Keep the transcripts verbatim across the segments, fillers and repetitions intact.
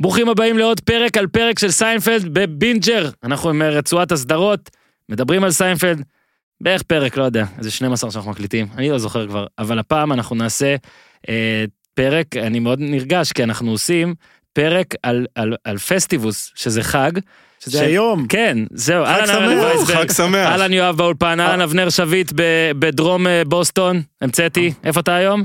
ברוכים הבאים לעוד פרק על פרק של סיינפלד בבינג'ר. אנחנו עם רצועת הסדרות, מדברים על סיינפלד, בערך פרק, לא יודע, איזה שנים עשר שאנחנו מקליטים, אני לא זוכר כבר, אבל הפעם אנחנו נעשה אה, פרק, אני מאוד נרגש, כי אנחנו עושים פרק על, על, על פסטיבוס, שזה חג, שזה היום. כן, זהו. חג שמח, חג שמח. אלן יואב באולפן, אלן אבנר שביט בדרום בוסטון, המצאתי, איפה אתה היום?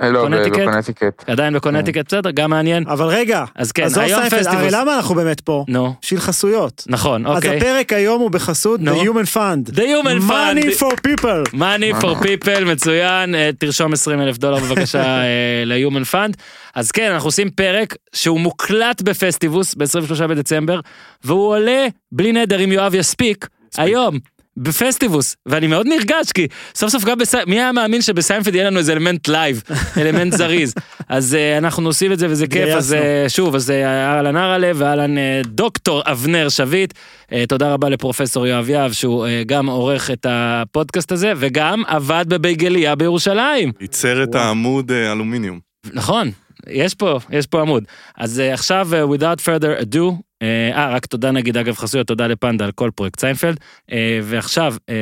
לא, בקונטיקט. עדיין בקונטיקט, בסדר, גם מעניין. אבל רגע, אז כן, היום פסטיבוס. הרי למה אנחנו באמת פה? נו. שיל חסויות. נכון, אוקיי. אז הפרק היום הוא בחסות The Human Fund. The Human Fund. Money for people. Money for people, מצוין. תרשום עשרים אלף דולר בבקשה ל-Human Fund. אז כן, אנחנו עושים פרק שהוא מוקלט בפסטיבוס, ב-עשרים ושלושה בדצמבר, והוא עולה בלי נדר אם יואב יספיק, היום. בפסטיבוס, ואני מאוד נרגש, כי סוף סוף גם, בסי... מי היה מאמין שבסיינפלד יהיה לנו איזה אלמנט לייב, אלמנט זריז, אז uh, אנחנו עושים את זה וזה כיף, אז uh, שוב, אז אהלן אהרל'ה ואהלן uh, דוקטור אבנר שביט, uh, תודה רבה לפרופסור יואב יהב, שהוא uh, גם עורך את הפודקאסט הזה, וגם עבד בבייגליה בירושלים. ייצר את העמוד אלומיניום. נכון, יש פה, יש פה עמוד. אז uh, עכשיו, uh, without further ado, אה, רק תודה נגיד, אגב חסויות, תודה לפנדה על כל פרויקט סיינפלד, אה, ועכשיו, אה,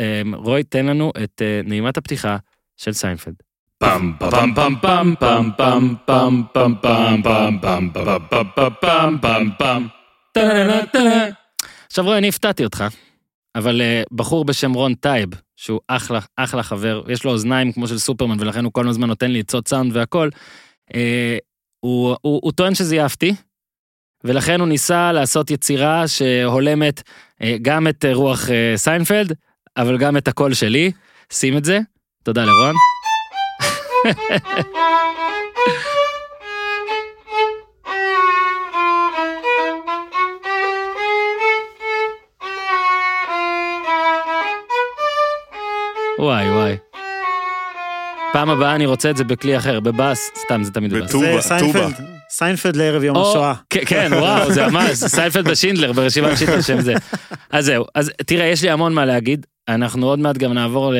אה, רוי, תן לנו את אה, נעימת הפתיחה של סיינפלד. פאם פאם פאם פאם פאם פאם פאם פאם פאם פאם פאם פאם פאם פאם. עכשיו רוי, אני הפתעתי אותך, אבל אה, בחור בשם רון טייב, שהוא אחלה, אחלה חבר, יש לו אוזניים כמו של סופרמן, ולכן הוא כל הזמן נותן לי ליצור סאונד והכל, אה, הוא, הוא, הוא, הוא טוען שזייפתי, ולכן הוא ניסה לעשות יצירה שהולמת גם את רוח סיינפלד, אבל גם את הקול שלי. שים את זה. תודה לרון. וואי וואי. פעם הבאה אני רוצה את זה בכלי אחר, בבאס, סתם זה תמיד בבאס. זה סיינפלד. סיינפלד לערב יום השואה. כן, וואו, זה ממש, סיינפלד בשינדלר, ברשימת שינדלר שם זה. אז זהו, אז תראה, יש לי המון מה להגיד, אנחנו עוד מעט גם נעבור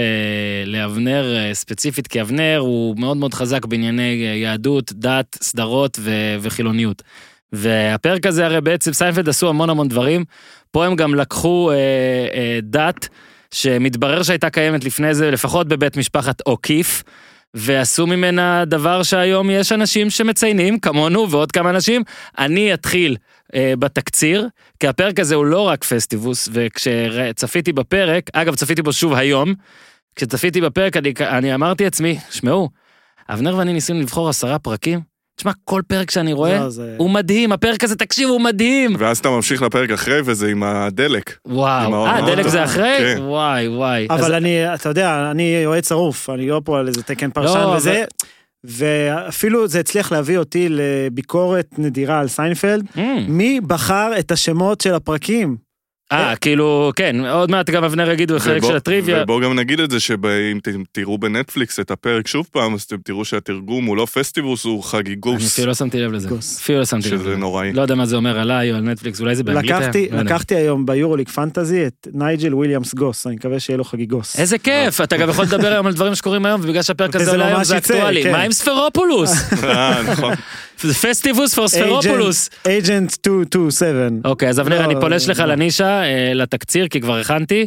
לאבנר ספציפית, כי אבנר הוא מאוד מאוד חזק בענייני יהדות, דת, סדרות וחילוניות. והפרק הזה הרי בעצם, סיינפלד עשו המון המון דברים, פה הם גם לקחו דת, שמתברר שהייתה קיימת לפני זה, לפחות בבית משפחת אוקיף, ועשו ממנה דבר שהיום יש אנשים שמציינים, כמונו ועוד כמה אנשים. אני אתחיל אה, בתקציר, כי הפרק הזה הוא לא רק פסטיבוס, וכשצפיתי בפרק, אגב צפיתי בו שוב היום, כשצפיתי בפרק אני, אני אמרתי עצמי, שמעו, אבנר ואני ניסינו לבחור עשרה פרקים, תשמע, כל פרק שאני רואה, הוא מדהים, הפרק הזה, תקשיב, הוא מדהים. ואז אתה ממשיך לפרק אחרי, וזה עם הדלק. וואו, אה, הדלק זה אחרי? וואי, וואי. אבל אני, אתה יודע, אני יועץ צרוף, אני לא פה על איזה תקן פרשן וזה, ואפילו זה הצליח להביא אותי לביקורת נדירה על סיינפלד, מי בחר את השמות של הפרקים? אה, כאילו, כן, עוד מעט גם אבנר יגידו חלק של הטריוויה. ובואו גם נגיד את זה, שאם תראו בנטפליקס את הפרק שוב פעם, אז אתם תראו שהתרגום הוא לא פסטיבוס, הוא חגיגוס. אני אפילו לא שמתי לב לזה. אפילו לא שמתי לב לזה. שזה נוראי. לא יודע מה זה אומר עליי או על נטפליקס, אולי זה באנגלית. לקחתי היום ביורוליג פנטזי את נייג'ל וויליאמס גוס, אני מקווה שיהיה לו חגיגוס. איזה כיף, אתה גם יכול לדבר היום על דברים שקורים היום, ובגלל שהפרק הזה היום זה אקטואלי. מה עם ספרופולוס? נכון. פסטיבוס פור ספרופולוס. Agent מאתיים עשרים ושבע. אוקיי, אז אבנר, אני פולש לך לנישה, לתקציר, כי כבר הכנתי.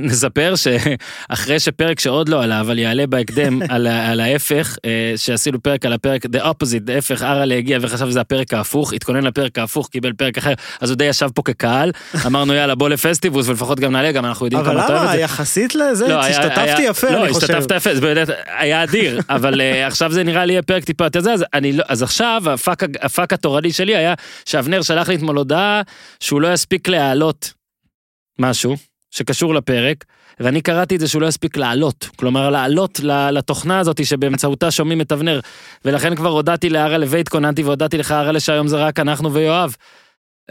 נספר שאחרי שפרק שעוד לא עלה, אבל יעלה בהקדם על ההפך, שעשינו פרק על הפרק, the opposite, ההפך, אהרל'ה הגיע וחשב שזה הפרק ההפוך, התכונן לפרק ההפוך, קיבל פרק אחר, אז הוא די ישב פה כקהל, אמרנו יאללה, בוא לפסטיבוס, ולפחות גם נעלה, גם אנחנו יודעים כמה אתה אוהב את זה. אבל למה, יחסית לזה, השתתפתי יפה, אני חושב. לא, השתתפת יפה, היה אדיר, אבל עכשיו זה נראה לי פרק טיפה יותר זה, אז עכשיו הפאק התורני שלי היה שאבנר שלח לי אתמול הודעה שהוא לא יספיק להעלות משהו שקשור לפרק, ואני קראתי את זה שהוא לא יספיק לעלות, כלומר לעלות לתוכנה הזאת שבאמצעותה שומעים את אבנר, ולכן כבר הודעתי לאהרל'ה והתכוננתי, והודעתי לך אהרל'ה שהיום זה רק אנחנו ויואב,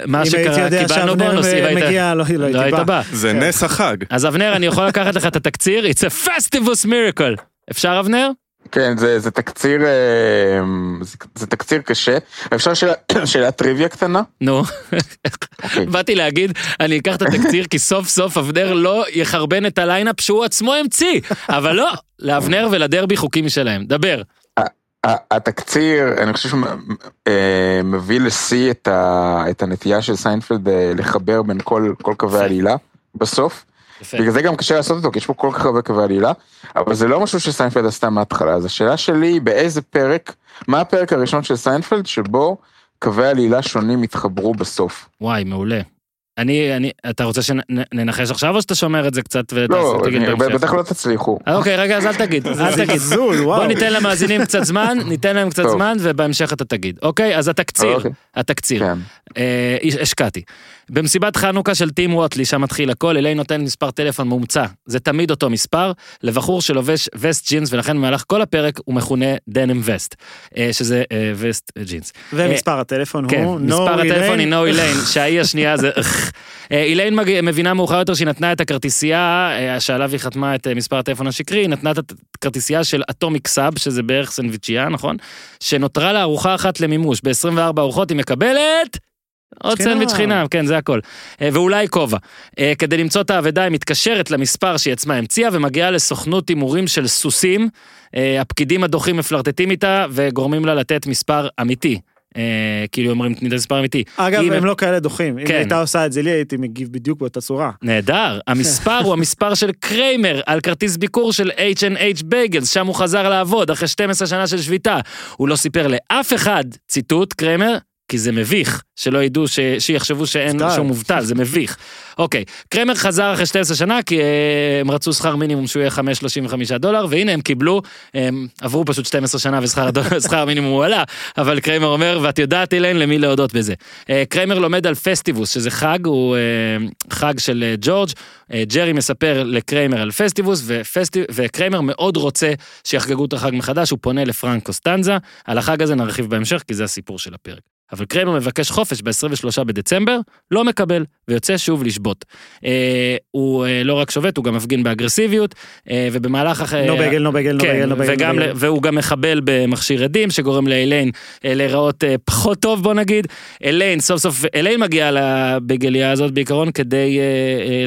מה שקרה, קיבלנו בונוס, לא היית בא. זה נס החג. אז אבנר, אני יכול לקחת לך את התקציר, it's a Festivus miracle, אפשר אבנר? כן, זה, זה תקציר, זה תקציר קשה. אפשר שאלה, שאלה טריוויה קטנה? נו. באתי להגיד, אני אקח את התקציר, כי סוף סוף אבנר לא יחרבן את הליינאפ שהוא עצמו המציא. אבל לא, לאבנר ולדרבי חוקים שלהם. דבר. התקציר, אני חושב שהוא מביא לשיא את הנטייה של סיינפלד לחבר בין כל קווי העלילה בסוף, בגלל זה גם קשה לעשות אותו, כי יש פה כל כך הרבה קווי עלילה, אבל זה לא משהו שסיינפלד עשתה מההתחלה, אז השאלה שלי היא באיזה פרק, מה הפרק הראשון של סיינפלד שבו קווי העלילה שונים התחברו בסוף? וואי, מעולה. אני, אני, אתה רוצה שננחש עכשיו או שאתה שומר את זה קצת? לא, בטח לא תצליחו. אוקיי, רגע, אז אל תגיד, אל תגיד. בוא ניתן למאזינים קצת זמן, ניתן להם קצת זמן, ובהמשך אתה תגיד. אוקיי, אז התקציר, התקציר. השקעתי. במסיבת חנוכה של טים ווטלי, שם מתחיל הכל, אליי נותן מספר טלפון מומצא, זה תמיד אותו מספר, לבחור שלובש וסט ג'ינס, ולכן במהלך כל הפרק הוא מכונה דנים וסט, שזה וסט ג'ינס. ומספר הטלפון הוא מספר הטלפון היא נו איליין, שהאי השנייה זה איליין מבינה מאוחר יותר שהיא נתנה את הכרטיסייה, שעליו היא חתמה את מספר הטלפון השקרי, היא נתנה את הכרטיסייה של אטומיק סאב, שזה בערך סנדוויצ'יה, נכון? שנותרה לה ארוחה אחת למימוש, ב-עשרים וארבע ארוחות היא מקבלת עוד סנדוויץ' חינם, כן, זה הכל. ואולי כובע. כדי למצוא את האבדה, היא מתקשרת למספר שהיא עצמה המציאה, ומגיעה לסוכנות תימורים של סוסים, הפקידים הדוחים מפלרטטים איתה, וגורמים לה לתת מספר אמיתי. כאילו אומרים, ניתן מספר אמיתי. אגב, הם לא כאלה דוחים. אם הייתה עושה את זה לי, הייתי מגיב בדיוק באותה צורה. נהדר. המספר הוא המספר של קריימר, על כרטיס ביקור של אייץ' אנד אייץ' Bagels, שם הוא חזר לעבוד, אחרי שתים עשרה שנה של שביתה. הוא לא סיפר לאף אחד, ציטוט, קריימר, כי זה מביך, שלא ידעו, ש... שיחשבו שאין שום מובטל, זה מביך. אוקיי, קרמר חזר אחרי שתים עשרה שנה, כי הם רצו שכר מינימום שהוא יהיה חמש שלושים וחמש דולר, והנה הם קיבלו, הם עברו פשוט שתים עשרה שנה, ושכר מינימום הוא עלה, אבל קרמר אומר, ואת יודעת אליין למי להודות בזה. קרמר לומד על פסטיבוס, שזה חג, הוא חג של ג'ורג', ג'רי מספר לקריימר על פסטיבוס, וקריימר מאוד רוצה שיחגגו את החג מחדש, הוא פונה לפרנק קוסטנזה, על החג הזה נרחיב בהמשך, כי זה הסיפור של הפרק. אבל קריימר מבקש חופש ב-עשרים ושלושה בדצמבר, לא מקבל, ויוצא שוב לשבות. הוא לא רק שובת, הוא גם מפגין באגרסיביות, ובמהלך אחרי... נו בגל, נו בגל, נו בגל, נו בגל. והוא גם מחבל במכשיר עדים, שגורם לאליין להיראות פחות טוב, בוא נגיד. אליין, סוף סוף, אליין מגיעה לבגליה הזאת בעיקרון, כדי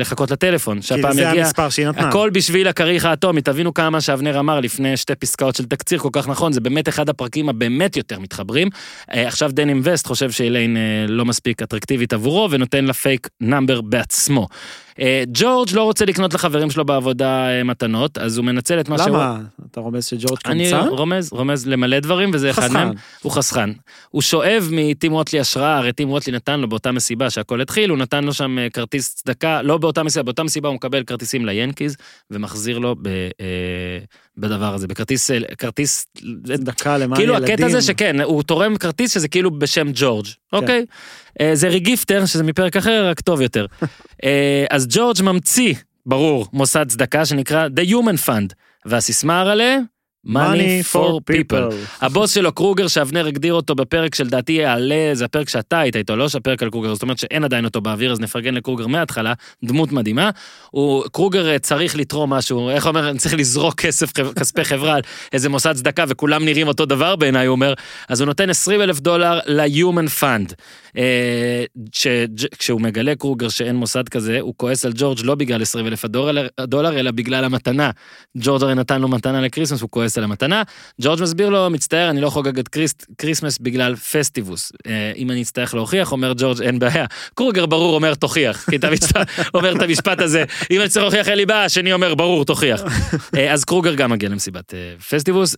לחכות לטלפון, שהפעם יגיע... כי זה המספר שהיא נתנה. הכל בשביל הכריך האטומי, תבינו כמה שאבנר אמר לפני שתי פסקאות של תקציר, כל כך נכון, זה באמת אחד הפרקים הבאמת יותר מתחברים. עכשיו דנים וסט חושב שאליין לא מספיק אטרקטיבית עבורו, ונותן לה פייק נאמבר בעצמו. ג'ורג' לא רוצה לקנות לחברים שלו בעבודה מתנות, אז הוא מנצל את מה שהוא... למה? אתה רומז שג'ורג' קמצן? אני רומז, רומז למלא דברים, וזה אחד מהם. הוא חסכן. הוא שואב מטים ווטלי השראה, הרי טים ווטלי נתן לו באותה מסיבה שהכל התחיל, הוא נתן לו שם כרטיס צדקה, לא באותה מסיבה, באותה מסיבה הוא מקבל כרטיסים ליינקיז, ומחזיר לו ב... בדבר הזה, בכרטיס, כרטיס... צדקה למען ילדים. כאילו הקטע הזה שכן, הוא תורם כרטיס שזה כאילו בשם ג'ורג', אוקיי? זה ריגיפטר, שזה מפרק אחר, רק טוב יותר. אז ג'ורג' ממציא, ברור, מוסד צדקה שנקרא The Human Fund, והסיסמה הרלה, Money for People. הבוס שלו קרוגר, שאבנר הגדיר אותו בפרק של דעתי עלה, זה הפרק שאתה היית איתו, לא שהפרק על קרוגר, זאת אומרת שאין עדיין אותו באוויר, אז נפרגן לקרוגר מההתחלה, דמות מדהימה, קרוגר צריך לתרום משהו, איך אומר, צריך לזרוק כסף, כספי חברה על איזה מוסד צדקה, וכולם נראים אותו דבר בעיניי, הוא אומר, אז הוא נותן עשרים אלף דולר ל-Human Fund, כשהוא מגלה קרוגר שאין מוסד כזה, הוא כועס על ג'ורג' לא בגלל עשרים אלף דולר, אלא בגלל המתנה. ג'ורג' הרי נתן לו מתנה לקריסמס, הוא כועס על המתנה. ג'ורג' מסביר לו, מצטער, אני לא חוגג את קריסמס בגלל פסטיבוס. אם אני אצטרך להוכיח, אומר ג'ורג' אין בעיה. קרוגר ברור אומר תוכיח, כי אתה אומר את המשפט הזה, אם אני צריך להוכיח אין לי בעיה, השני אומר ברור תוכיח. אז קרוגר גם מגיע למסיבת פסטיבוס.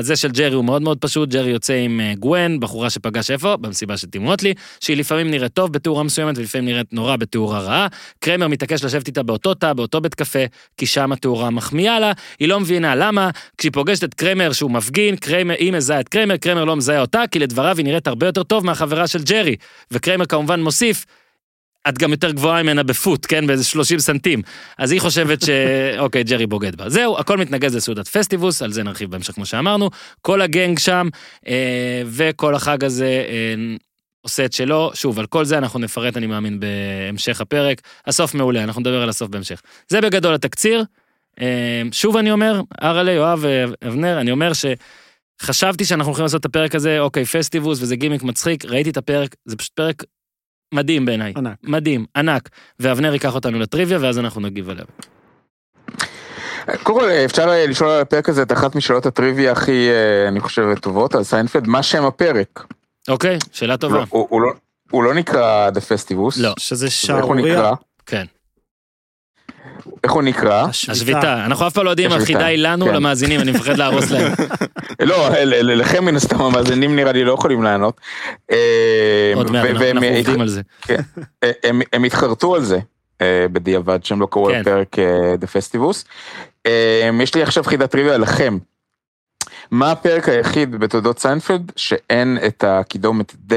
זה של ג'רי הוא מאוד מאוד פשוט, ג'רי יוצא עם גוון, בחורה שפגש איפה, במסיבה של טים ווטלי, שהיא לפעמים נראית טוב בתאורה מסוימת, ולפעמים נראית נורא בתאורה רעה. קריימר מתעקש לשבת איתה באותו תא, באותו בית קפה, כי שם התאורה מחמיאה לה, היא לא מבינה למה, כשהיא פוגשת את קריימר שהוא מפגין, קריימר, היא מזהה את קריימר, קריימר לא מזהה אותה, כי לדבריו היא נראית הרבה יותר טוב מהחברה של ג'רי, וקריימר כמובן מוסיף, את גם יותר גבוהה ממנה בפוט, כן, באיזה שלושים סנטים. אז היא חושבת ש... אוקיי, ג'רי בוגד בה. זהו, הכל מתנגז לסעודת פסטיבוס, על זה נרחיב בהמשך כמו שאמרנו. כל הגנג שם, וכל החג הזה עושה את שלו. שוב, על כל זה אנחנו נפרט, אני מאמין, בהמשך הפרק. הסוף מעולה, אנחנו נדבר על הסוף בהמשך. זה בגדול התקציר. שוב אני אומר, אהרל'ה, יואב, אבנר, אני אומר ש... חשבתי שאנחנו הולכים לעשות את הפרק הזה, אוקיי, פסטיבוס, וזה גימיק מצחיק. ראיתי את הפרק, זה פשוט פרק מדהים בעיניי. ענק. מדהים, ענק. ואבנר ייקח אותנו לטריוויה, ואז אנחנו נגיב עליו. קודם כל, אפשר לשאול על הפרק הזה את אחת משאלות הטריוויה הכי, אני חושב, טובות על סיינפלד, מה שם הפרק? אוקיי, שאלה טובה. הוא לא נקרא The Festivus. לא, שזה שערוריה. כן. איך הוא נקרא? השביתה. אנחנו אף פעם לא יודעים, אחידה היא לנו למאזינים, אני מפחד להרוס להם. לא, לכם מן הסתם המאזינים נראה לי לא יכולים לענות. עוד מעט, אנחנו עובדים על זה. הם התחרטו על זה. בדיעבד שהם לא קראו לפרק The Festivus. יש לי עכשיו חידת טריוויה לכם. מה הפרק היחיד בתולדות סיינפלד שאין את הקידומת D?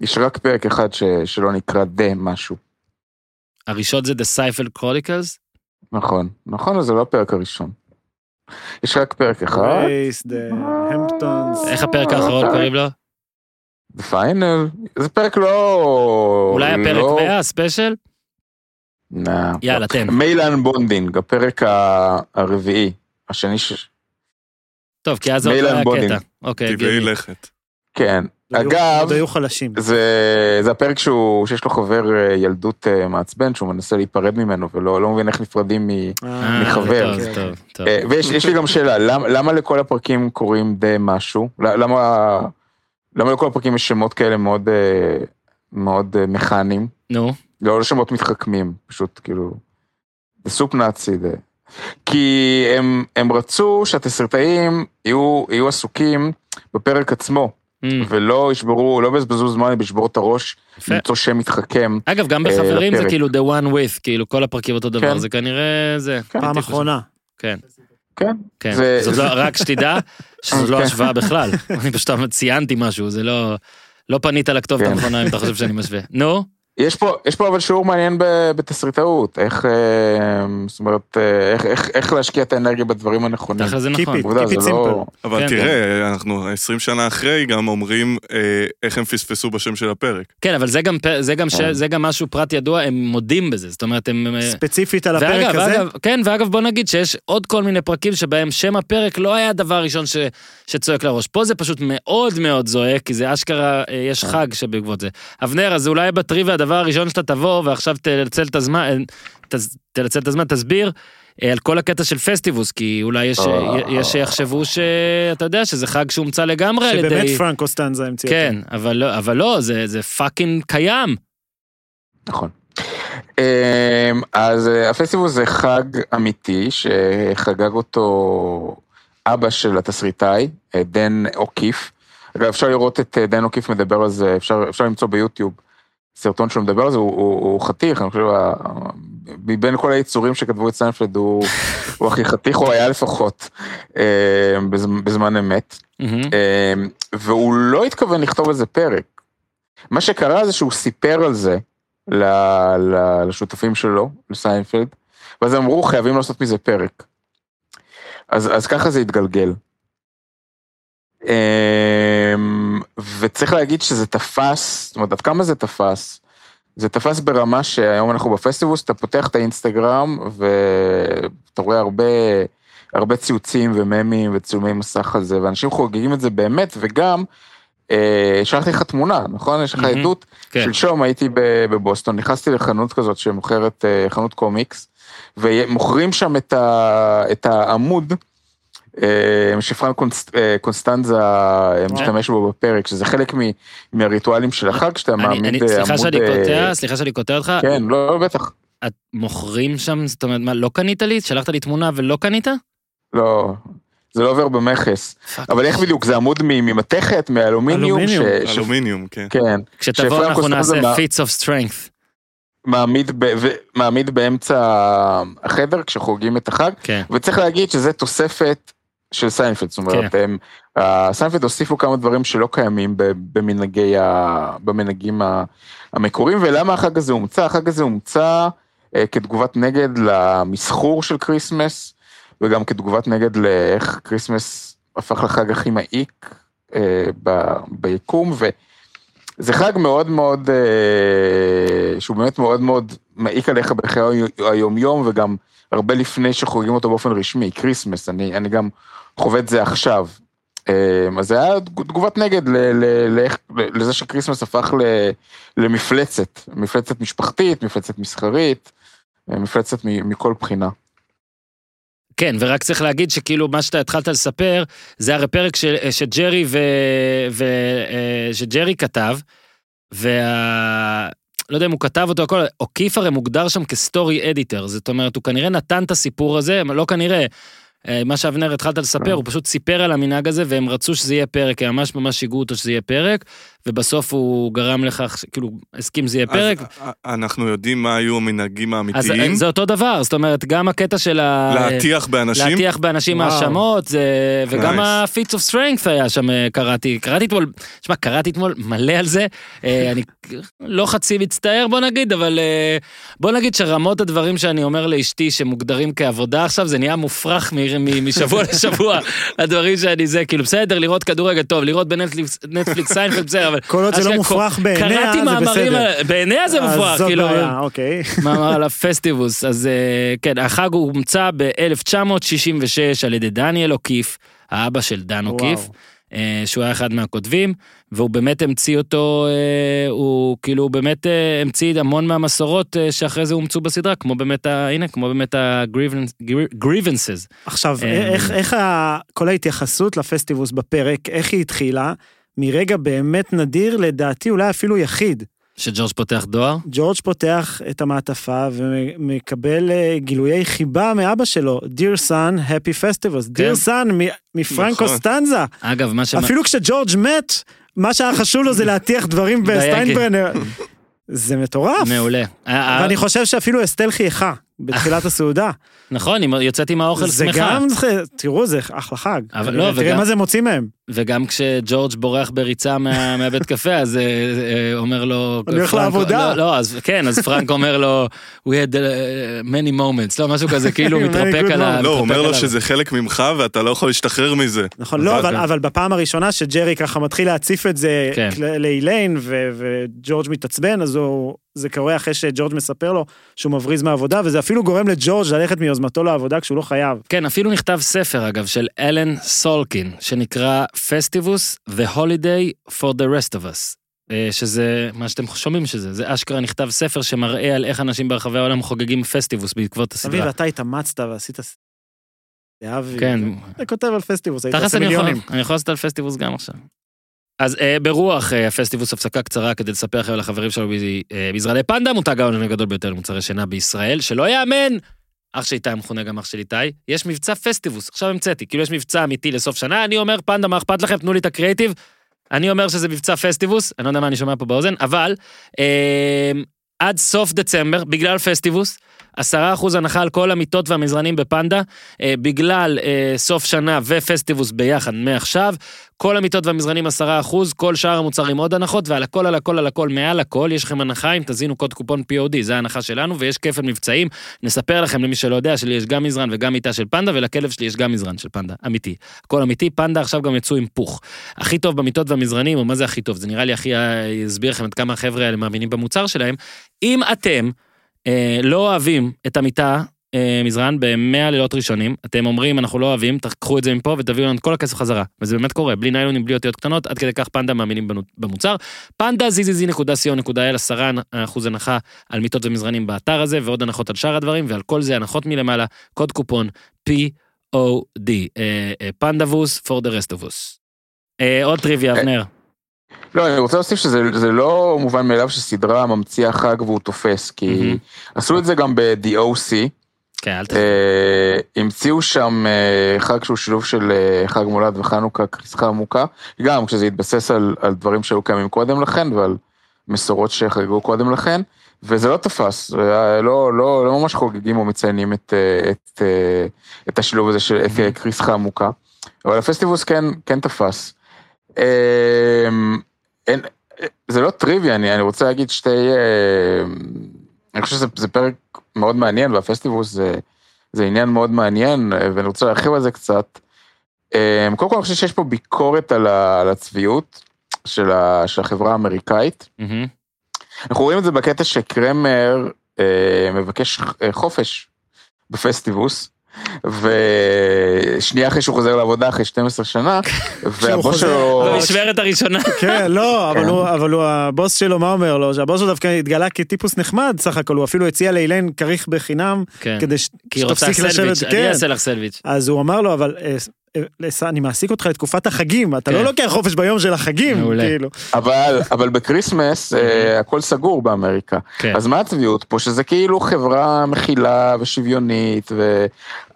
יש רק פרק אחד שלא נקרא D משהו. הראשון זה The Seinfeld Chronicles? נכון, נכון, זה לא הפרק הראשון. יש רק פרק אחד. איך הפרק האחרון קוראים לו? The Final. זה פרק לא... אולי הפרק מאה, הספשייל? יאללה, תן. מיילן בונדינג, הפרק הרביעי, השני ש... טוב, כי אז זה עוד היה הקטע. טבעי לכת. כן. אגב, זה הפרק שיש לו חבר ילדות מעצבן, שהוא מנסה להיפרד ממנו, ולא מבין איך נפרדים מחבר. ויש לי גם שאלה, למה לכל הפרקים קוראים די משהו? למה... למה לכל הפרקים יש שמות כאלה מאוד, מאוד מכניים? נו. No. לא, לא שמות מתחכמים, פשוט כאילו, זה סופ נאצי, זה. כי הם, הם רצו שהתסרטאים יהיו, יהיו עסוקים בפרק עצמו, mm. ולא ישברו, לא בזבזו זמן, ישבור את הראש, למצוא שם מתחכם. אגב, גם בחברים אה, זה כאילו the one with, כאילו כל הפרקים אותו דבר, כן. זה כנראה זה. כן. פעם אחרונה. כן. כן. כן. זה... זאת לא, רק שתדע שזו לא השוואה בכלל. אני פשוט ציינתי משהו, זה לא... לא פנית לכתוב את המכונה אם אתה חושב שאני משווה. נו? יש פה, יש פה אבל שיעור מעניין בתסריטאות, איך... זאת אומרת, איך להשקיע את האנרגיה בדברים הנכונים. זה נכון. קיפי סימפל. אבל תראה, אנחנו עשרים שנה אחרי גם אומרים איך הם פספסו בשם של הפרק. כן, אבל זה גם משהו פרט ידוע, הם מודים בזה, זאת אומרת, הם... ספציפית על הפרק הזה? כן, ואגב בוא נגיד שיש עוד כל מיני פרקים שבהם שם הפרק לא היה הדבר הראשון שצועק לראש. פה זה פשוט מאוד מאוד זועק, כי זה אשכרה, יש חג שבעקבות זה. אבנר, אז אולי בטריוויה הדבר הראשון שאתה תבוא, ועכשיו תלצל את הזמן, תלצל את הזמן, תסביר על כל הקטע של פסטיבוס, כי אולי יש שיחשבו שאתה יודע שזה חג שהומצא לגמרי על ידי... שבאמת פרנק קוסטנזה המציא. כן, אבל לא, זה פאקינג קיים. נכון. אז הפסטיבוס זה חג אמיתי, שחגג אותו אבא של התסריטאי, דן אוקיף. אפשר לראות את דן אוקיף מדבר על זה, אפשר למצוא ביוטיוב, סרטון שהוא מדבר על זה, הוא חתיך, אני חושב, מבין כל היצורים שכתבו את סיינפלד, הוא הכי חתיך, הוא היה לפחות, בזמן אמת, והוא לא התכוון לכתוב על זה פרק. מה שקרה זה שהוא סיפר על זה, לשותפים שלו, לסיינפלד, ואז אמרו, חייבים לעשות מזה פרק. אז ככה זה התגלגל. וצריך להגיד שזה תפס, זאת אומרת, עד כמה זה תפס? זה תפס ברמה שהיום אנחנו בפסטיבוס, אתה פותח את האינסטגרם, ואתה רואה הרבה, הרבה ציוצים וממים וצילומי מסך על זה, ואנשים חוגגים את זה באמת, וגם, אה, שלחתי לך תמונה, נכון? יש לך mm-hmm. עדות, כן. שלשום הייתי בבוסטון, נכנסתי לחנות כזאת שמוכרת, אה, חנות קומיקס, ומוכרים שם את, ה, את העמוד, שפרן קונסטנזה משתמש בו בפרק, שזה חלק מהריטואלים של החג, שאתה מעמיד עמוד... סליחה שאני קוטע, סליחה שאני קוטע אותך. כן, לא, בטח. את מוכרים שם, זאת אומרת, מה, לא קנית לי? שלחת לי תמונה ולא קנית? לא, זה לא עובר במכס. אבל איך בדיוק, זה עמוד ממתכת, מאלומיניום? אלומיניום, כן. כשתבוא אנחנו נעשה feats of strength. מעמיד באמצע החדר כשחוגגים את החג, וצריך להגיד שזה תוספת של סיינפלד, זאת אומרת, סיינפלד הוסיפו כמה דברים שלא קיימים במנהגים המקוריים, ולמה החג הזה הומצא? החג הזה הומצא כתגובת נגד למסחור של קריסמס, וגם כתגובת נגד לאיך קריסמס הפך לחג הכי מעיק ביקום, ו... זה חג מאוד מאוד, שהוא באמת מאוד מאוד מעיק עליך בחיי היומיום, וגם הרבה לפני שחוגגים אותו באופן רשמי, קריסמס, אני, אני גם חווה את זה עכשיו. אז זה היה תגובת נגד ל, ל, ל, לזה שקריסמס הפך ל, למפלצת, מפלצת משפחתית, מפלצת מסחרית, מפלצת מכל בחינה. כן, ורק צריך להגיד שכאילו מה שאתה התחלת לספר, זה הרי פרק ש, שג'רי, ו, ו, שג'רי כתב, וה... לא יודע אם הוא כתב אותו הכל, אוקיף הרי מוגדר שם כסטורי אדיטר, זאת אומרת, הוא כנראה נתן את הסיפור הזה, לא כנראה, מה שאבנר התחלת לספר, הוא פשוט סיפר על המנהג הזה, והם רצו שזה יהיה פרק, הם ממש ממש שיגעו אותו שזה יהיה פרק, ובסוף הוא גרם לכך, כאילו, הסכים זה יהיה פרק. אנחנו יודעים מה היו המנהגים האמיתיים. אז זה אותו דבר, זאת אומרת, גם הקטע של ה... להטיח באנשים. להטיח באנשים האשמות, וגם ה-Feats of Strength היה שם, קראתי, קראתי אתמול, תשמע, קראתי אתמול מלא על זה, אני לא חצי מצטער, בוא נגיד, אבל בוא נגיד שרמות הדברים שאני אומר לאשתי, שמוגדרים כעבודה עכשיו, זה נהיה מופרך משבוע לשבוע, הדברים שאני זה, כאילו, בסדר, לראות כדורגל טוב, לראות בנטפליקס, סיינפלד, בסדר, כל עוד זה לא מופרך בעיניה, זה בסדר. בעיניה זה מופרך. זאת בעיה, אוקיי. מאמר על הפסטיבוס. אז כן, החג הוא הומצא ב-אלף תשע מאות שישים ושש על ידי דניאל אוקיף, האבא של דן אוקיף, שהוא היה אחד מהכותבים, והוא באמת המציא אותו, הוא כאילו באמת המציא המון מהמסורות שאחרי זה הומצאו בסדרה, כמו באמת, הנה, כמו באמת ה-grievances. עכשיו, איך כל ההתייחסות לפסטיבוס בפרק, איך היא התחילה? מרגע באמת נדיר, לדעתי אולי אפילו יחיד. שג'ורג' פותח דואר? ג'ורג' פותח את המעטפה ומקבל גילויי חיבה מאבא שלו, Dear Son, Happy Festivus, Dear Son, מפרנק קוסטנזה. אגב, מה שמה... אפילו כשג'ורג' מת, מה שהיה חשוב לו זה להטיח דברים בסטיינברנר. זה מטורף. מעולה. ואני חושב שאפילו אסתל חייכה בתחילת הסעודה. נכון, יוצאת עם האוכל שמחה. זה גם, תראו, זה אחלה חג. תראה מה זה מוציא מהם. וגם כשג'ורג' בורח בריצה מהבית קפה, אז אומר לו... אני הולך לעבודה. לא, אז כן, אז פרנק אומר לו, we had many moments, לא, משהו כזה, כאילו מתרפק עליו. לא, הוא אומר לו שזה חלק ממך, ואתה לא יכול להשתחרר מזה. נכון, לא, אבל בפעם הראשונה שג'רי ככה מתחיל להציף את זה לאיליין, וג'ורג' מתעצבן, אז הוא... זה קורה אחרי שג'ורג' מספר לו שהוא מבריז מהעבודה, וזה אפילו גורם לג'ורג' ללכת מיוזמתו לעבודה כשהוא לא חייב. כן, אפילו נכתב ספר, אגב, של אלן סולקין, שנקרא Festivus, The Holiday for the Rest of Us, שזה מה שאתם שומעים שזה, זה אשכרה נכתב ספר שמראה על איך אנשים ברחבי העולם חוגגים פסטיבוס בעקבות הסדרה. אביב, אתה התאמצת ועשית... כן. אתה כותב על פסטיבוס, היית עושה מיליונים. אני יכול לעשות על פסטיבוס גם עכשיו. אז ברוח הפסטיבוס הפסקה קצרה כדי לספר לכם על החברים שלנו בישראל. פנדה, מותג העולם הגדול ביותר למוצרי שינה בישראל, שלא יאמן, אח של איתי המכונה גם אח של איתי, יש מבצע פסטיבוס, עכשיו המצאתי, כאילו יש מבצע אמיתי לסוף שנה, אני אומר פנדה, מה אכפת לכם, תנו לי את הקריאיטיב, אני אומר שזה מבצע פסטיבוס, אני לא יודע מה אני שומע פה באוזן, אבל אה, עד סוף דצמבר, בגלל פסטיבוס, עשרה אחוז הנחה על כל המיטות והמזרנים בפנדה, אה, בגלל אה, סוף שנה ופסטיבוס ביחד מעכשיו, כל המיטות והמזרנים עשרה אחוז, כל שאר המוצרים עוד הנחות, ועל הכל, על הכל, על הכל, מעל הכל, יש לכם הנחה, אם תזינו קוד קופון פי או די, זה ההנחה שלנו, ויש כיף מבצעים, נספר לכם למי שלא יודע, שלי יש גם מזרן וגם מיטה של פנדה, ולכלב שלי יש גם מזרן של פנדה, אמיתי. הכל אמיתי, פנדה עכשיו גם יצאו עם פוך. הכי טוב במיטות והמזרנים, או מה זה הכי טוב? זה נראה לי הכי יסביר לכם עד כמה החבר'ה האלה מאמינים במוצר שלהם. אם אתם, אה, לא אוהבים את המיטה, מזרן במאה לילות ראשונים, אתם אומרים, אנחנו לא אוהבים, תקחו את זה מפה ותביאו לנו כל הכסף חזרה, וזה באמת קורה, בלי ניילונים, בלי אותיות קטנות, עד כדי כך פנדה מאמינים במוצר, פנדה זי זי זי נקודה סי או נקודה איי אל, עשרה אחוז הנחה על מיטות ומזרנים באתר הזה, ועוד הנחות על שאר הדברים, ועל כל זה הנחות מלמעלה, קוד קופון פי או די, פנדבוס for the rest of us. עוד טריוויה, אבנר. לא, אני רוצה להוסיף שזה לא מובן מאליו שסדרה ממציאה חג והוא תופס, כי עשו את זה גם ב-די או סי, המציאו שם חג שהוא שילוב של חג מולד וחנוכה, כריסחה עמוקה, גם כשזה התבסס על דברים שהיו קיימים קודם לכן, ועל מסורות שחגגו קודם לכן, וזה לא תפס, לא ממש חוגגים או מציינים את השילוב הזה של כריסחה עמוקה, אבל הפסטיבוס כן תפס. זה לא טריוויה, אני רוצה להגיד שתי... אני חושב שזה פרק מאוד מעניין, והפסטיבוס זה, זה עניין מאוד מעניין, ואני רוצה להרחיב על זה קצת. קודם כל, אני חושב שיש פה ביקורת על, ה, על הצביעות של, ה, של החברה האמריקאית. Mm-hmm. אנחנו רואים את זה בקטע שקריימר אה, מבקש חופש בפסטיבוס, ושנייה אחרי שהוא חוזר לעבודה אחרי שתים עשרה שנה, והבוס שלו... במשמרת הראשונה. כן, לא, אבל הבוס שלו, מה אומר לו? שהבוס שלו דווקא התגלה כטיפוס נחמד, סך הכל, הוא אפילו הציע לאיליין כריך בחינם, כדי שתפסיק לשבת. אני אעשה לך סלוויץ'. אז הוא אמר לו, אבל... אני מעסיק אותך לתקופת החגים, אתה לא לוקח חופש ביום של החגים, אבל בקריסמס הכל סגור באמריקה, אז מה הצביעות פה? שזה כאילו חברה מכילה ושוויונית,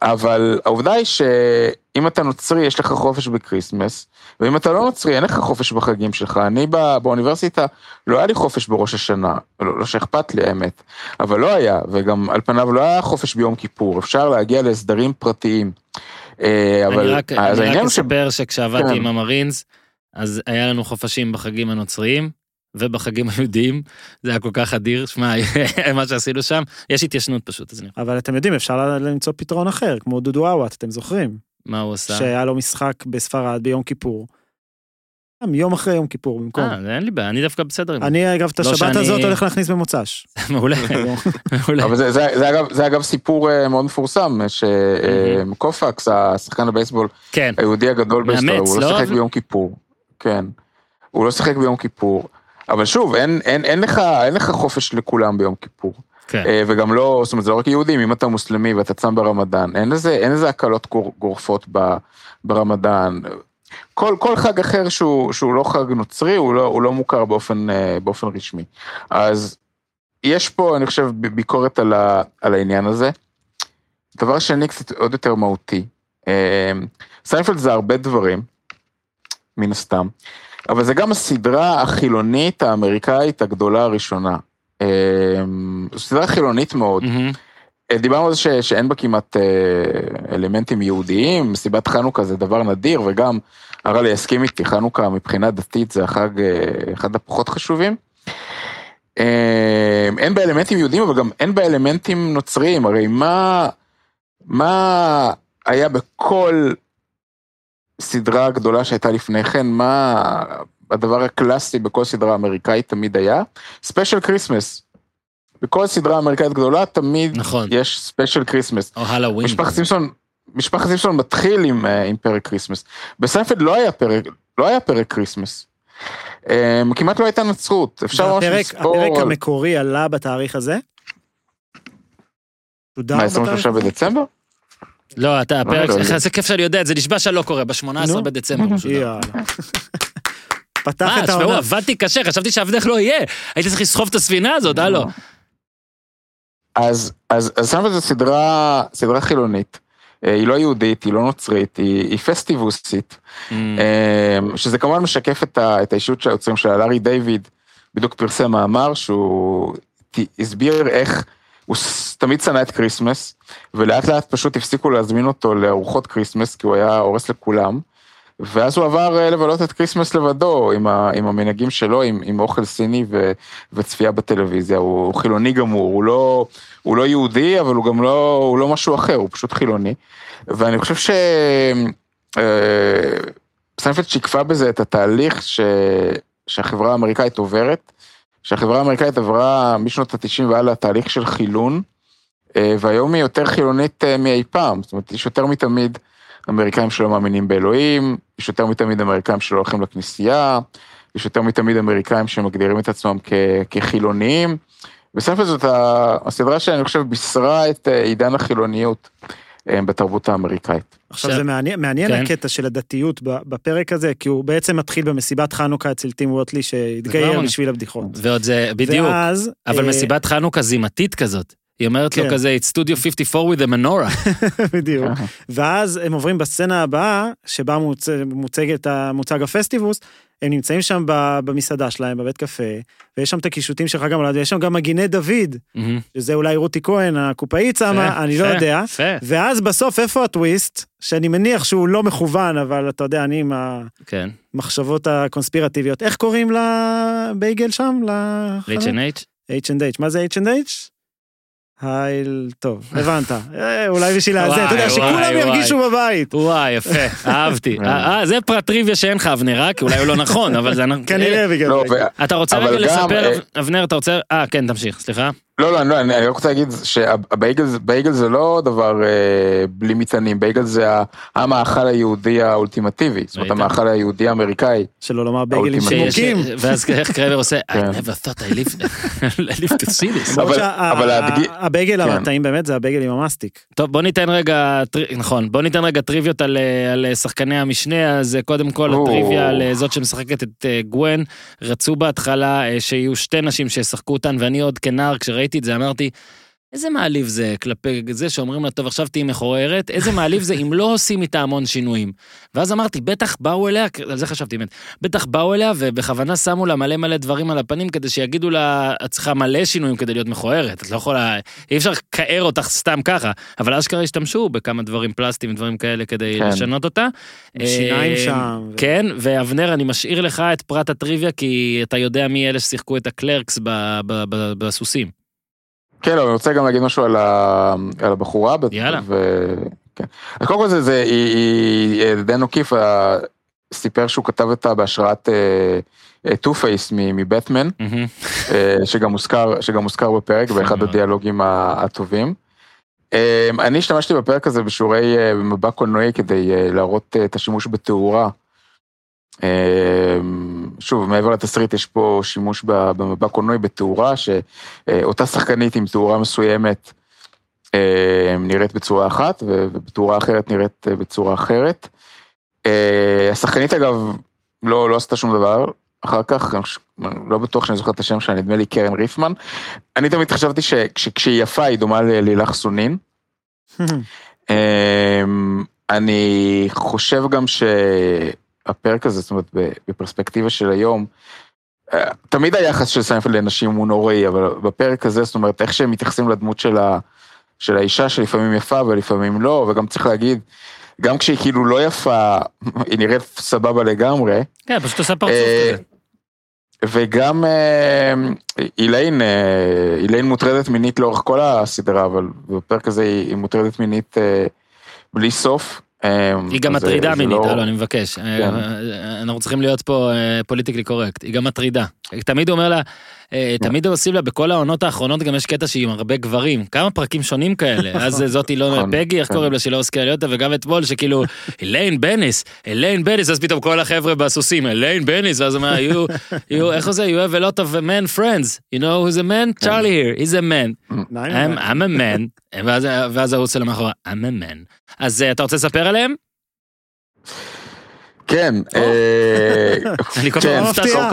אבל העובדה היא שאם אתה נוצרי יש לך חופש בקריסמס, ואם אתה לא נוצרי אין לך חופש בחגים שלך. אני באוניברסיטה לא היה לי חופש בראש השנה, לא שאכפת לי האמת, אבל לא היה, וגם על פניו לא היה חופש ביום כיפור, אפשר להגיע להסדרים פרטיים. אני רק אספר שכשעבדתי עם המרינס, אז היה לנו חופשים בחגים הנוצריים, ובחגים היהודיים, זה היה כל כך אדיר, שמה, מה שעשינו שם, יש התיישנות פשוט. אבל אתם יודעים, אפשר למצוא פתרון אחר, כמו דודו אוואט, אתם זוכרים? מה הוא עושה? שהיה לו משחק בספרד ביום כיפור, יום אחרי יום כיפור במקום. אה, אין לי בעיה, אני דווקא בסדר. אני אגב את השבת הזאת הולך להכניס במוצ"ש. מעולה. אבל זה אגב סיפור מאוד מפורסם, שקופקס, השחקן הבייסבול, היהודי הגדול בהיסטוריה, הוא לא שיחק ביום כיפור. כן. הוא לא שיחק ביום כיפור. אבל שוב, אין לך חופש לכולם ביום כיפור. וגם לא, זאת אומרת, זה לא רק יהודים, אם אתה מוסלמי ואתה צם ברמדאן, אין איזה הקלות גורפות ברמדאן. כל, כל חג אחר שהוא, שהוא לא חג נוצרי, הוא לא, הוא לא מוכר באופן, באופן רשמי. אז יש פה, אני חושב, ביקורת על ה, על העניין הזה. דבר שני, קצת עוד יותר מהותי. סיינפלד זה הרבה דברים, מן הסתם, אבל זה גם הסדרה החילונית האמריקאית הגדולה הראשונה. זו סדרה חילונית מאוד. Mm-hmm. דיברנו על זה שאין בה כמעט אלמנטים יהודיים, מסיבת חנוכה זה דבר נדיר, וגם אהרל'ה יסכים איתי, חנוכה מבחינה דתית זה החג אחד הפחות חשובים. אין בה אלמנטים יהודיים, אבל גם אין בה אלמנטים נוצריים, הרי מה, מה היה בכל סדרה גדולה שהייתה לפני כן, מה הדבר הקלאסי בכל סדרה אמריקאית תמיד היה? ספיישל קריסמס. בכל סדרה אמריקאית גדולה, תמיד נכון. יש ספיישל קריסמס. או הלווין. משפחת סימפסון, משפחת סימפסון מתחיל עם, עם פרק קריסמס. בסיינפלד לא היה פרק, לא היה פרק קריסמס. כמעט לא הייתה נצרות. אפשר הפרק, לספור הפרק על... המקורי עלה בתאריך הזה? מה, עשרים ושלושה בדצמבר? לא, אתה, הפרק, זה כיף שאני יודעת, זה נשבע שלא קורה, ב-שמונה עשרה בדצמבר. יאללה. פתח את העונה. עבדתי קשה, חשבתי שהאבדך לא יהיה. הייתי צריך לסחוב את הספינה הזאת, הלו. אז סיינפלד זו סדרה חילונית. היא לא יהודית, היא לא נוצרית, היא פסטיבוסית, שזה כמובן משקף את האישות של היוצרים שלה. לארי דיוויד בדיוק פרסם מאמר שהוא הסביר איך הוא תמיד שנא את קריסמס, ולאט לאט פשוט הפסיקו להזמין אותו לארוחות קריסמס, כי הוא היה הורס לכולם. ואז הוא עבר לבלות את קריסמס לבדו, עם, ה, עם המנהגים שלו, עם, עם אוכל סיני ו, וצפייה בטלוויזיה. הוא חילוני גמור, הוא לא, הוא לא יהודי, אבל הוא גם לא, הוא לא משהו אחר, הוא פשוט חילוני. ואני חושב ש... סיינפלד שיקפה בזה את התהליך ש, שהחברה האמריקאית עוברת, שהחברה האמריקאית עברה משנות ה-תשעים ועלה תהליך של חילון, והיום היא יותר חילונית מאי פעם, זאת אומרת, יש יותר מתמיד, אמריקאים שלא מאמינים באלוהים, יש יותר מתמיד אמריקאים שלא הולכים לכנסייה, יש יותר מתמיד אמריקאים שמגדירים את עצמם כ- כחילוניים, בסוף זאת הסדרה שאני חושב בישרה את עידן החילוניות בתרבות האמריקאית. עכשיו זה מעניין, מעניין כן. הקטע של הדתיות בפרק הזה, כי הוא בעצם מתחיל במסיבת חנוכה אצל טים ווטלי שהתגייר בשביל הבדיחות. ועוד זה בדיוק, ואז, אבל אה... מסיבת חנוכה זימתית כזאת. היא אומרת לו כזה, it's Studio חמישים וארבע with a menorah. בדיוק. ואז הם עוברים בסצנה הבאה, שבה מוצג הפסטיבוס, הם נמצאים שם במסעדה שלהם, בבית קפה, ויש שם את הקישוטים שלך גם, יש שם גם מגיני דוד, שזה אולי רותי כהן, הקופאית שמה, אני לא יודע. ואז בסוף, איפה הטוויסט, שאני מניח שהוא לא מכוון, אבל אתה יודע, אני עם המחשבות הקונספירטיביות. איך קוראים לבייגל שם? H and H? H and H. מה זה H and H? היל, טוב, הבנת, אולי בשביל הזה, אתה יודע שכולם ירגישו בבית. וואי, יפה, אהבתי. זה פרט ריביה שאין לך אבנר, כי אולי הוא לא נכון, אבל זה... כנראה בגלל. אתה רוצה רגע לספר, אבנר, אתה רוצה... אה, כן, תמשיך, סליחה. לא, לא, לא, אני רק רוצה להגיד שבייגל זה לא דבר בלי מטענים, בייגל זה המאכל היהודי האולטימטיבי, זאת אומרת המאכל היהודי האמריקאי. שלא לומר בייגל עם שימוקים. ואז איך קריימר עושה, I never thought I lived to see this. אבל הבייגל המטעים באמת זה הבייגל עם המסטיק. טוב, בוא ניתן רגע, נכון, בוא ניתן רגע טריוויות על שחקני המשנה, אז קודם כל הטריוויה על זאת שמשחקת את גוון, רצו בהתחלה שיהיו שתי נשים שישחקו אותן, ואני עוד כנער כשראיתי את זה, אמרתי, איזה מעליב זה כלפי זה שאומרים לה, טוב, עכשיו תהי מכוערת, איזה מעליב זה אם לא עושים איתה המון שינויים. ואז אמרתי, בטח באו אליה, על זה חשבתי, בטח באו אליה, ובכוונה שמו לה מלא מלא דברים על הפנים, כדי שיגידו לה, את צריכה מלא שינויים כדי להיות מכוערת, את לא יכולה, אי אפשר כאר אותך סתם ככה, אבל אשכרה השתמשו בכמה דברים פלסטיים, דברים כאלה כדי כן. לשנות אותה. שיניים שם. כן, ואבנר, אני משאיר לך את פרט הטריוויה, כי אתה יודע מי אלה ששיחקו את הקלרקס ב- ב- ב- בסוסים. כן, לא, אני רוצה גם להגיד משהו על הבחורה. יאללה. אז קודם כל זה, דן אוקיף סיפר שהוא כתב אותה בהשראת Two-Face מבטמן, שגם מוזכר בפרק, באחד הדיאלוגים הטובים. אני השתמשתי בפרק הזה בשיעורי מבע קולנועי, כדי להראות את השימוש בתאורה. שוב, מעבר לתסריט יש פה שימוש במבע קולנועי בתאורה, שאותה שחקנית עם תאורה מסוימת נראית בצורה אחת, ובתאורה אחרת נראית בצורה אחרת. השחקנית אגב לא, לא עשתה שום דבר, אחר כך, לא בטוח שאני זוכרת את השם שלה, נדמה לי קרן ריפמן. אני תמיד חשבתי שכשהיא יפה היא דומה ללילך סונין. אני חושב גם ש... הפרק הזה, זאת אומרת, בפרספקטיבה של היום, תמיד היחס של סיינפלד לנשים הוא נוראי, אבל בפרק הזה, זאת אומרת, איך שהם מתייחסים לדמות של, ה, של האישה, שלפעמים יפה, ולפעמים לא, וגם צריך להגיד, גם כשהיא כאילו לא יפה, היא נראית סבבה לגמרי. כן, פשוט עושה פרצוף כזה. וגם איליין, איליין מוטרדת מינית לאורך כל הסדרה, אבל בפרק הזה היא מוטרדת מינית בלי סוף, היא גם מטרידה מינית, אלון, אני מבקש. אנחנו צריכים להיות פה פוליטיקלי קורקט. היא גם מטרידה. תמיד אומר לה, תמיד עושים לה, בכל העונות האחרונות גם יש קטע שהיא עם הרבה גברים. כמה פרקים שונים כאלה. אז זאתי לא פגי, איך קוראים לה שהיא לא עוסקה להיות, וגם אתמול שכאילו, איליין בניס, איליין בניס, אז פתאום כל החבר'ה בסוסים, איליין בניס, ואז אומר, איך זה, you have a lot of men friends. You know who's a man? Charlie here, he's a man. I'm a man. ואז הוא צלם אחורה, I'm a man. אז אתה רוצה לספר עליהם? כן. אני כל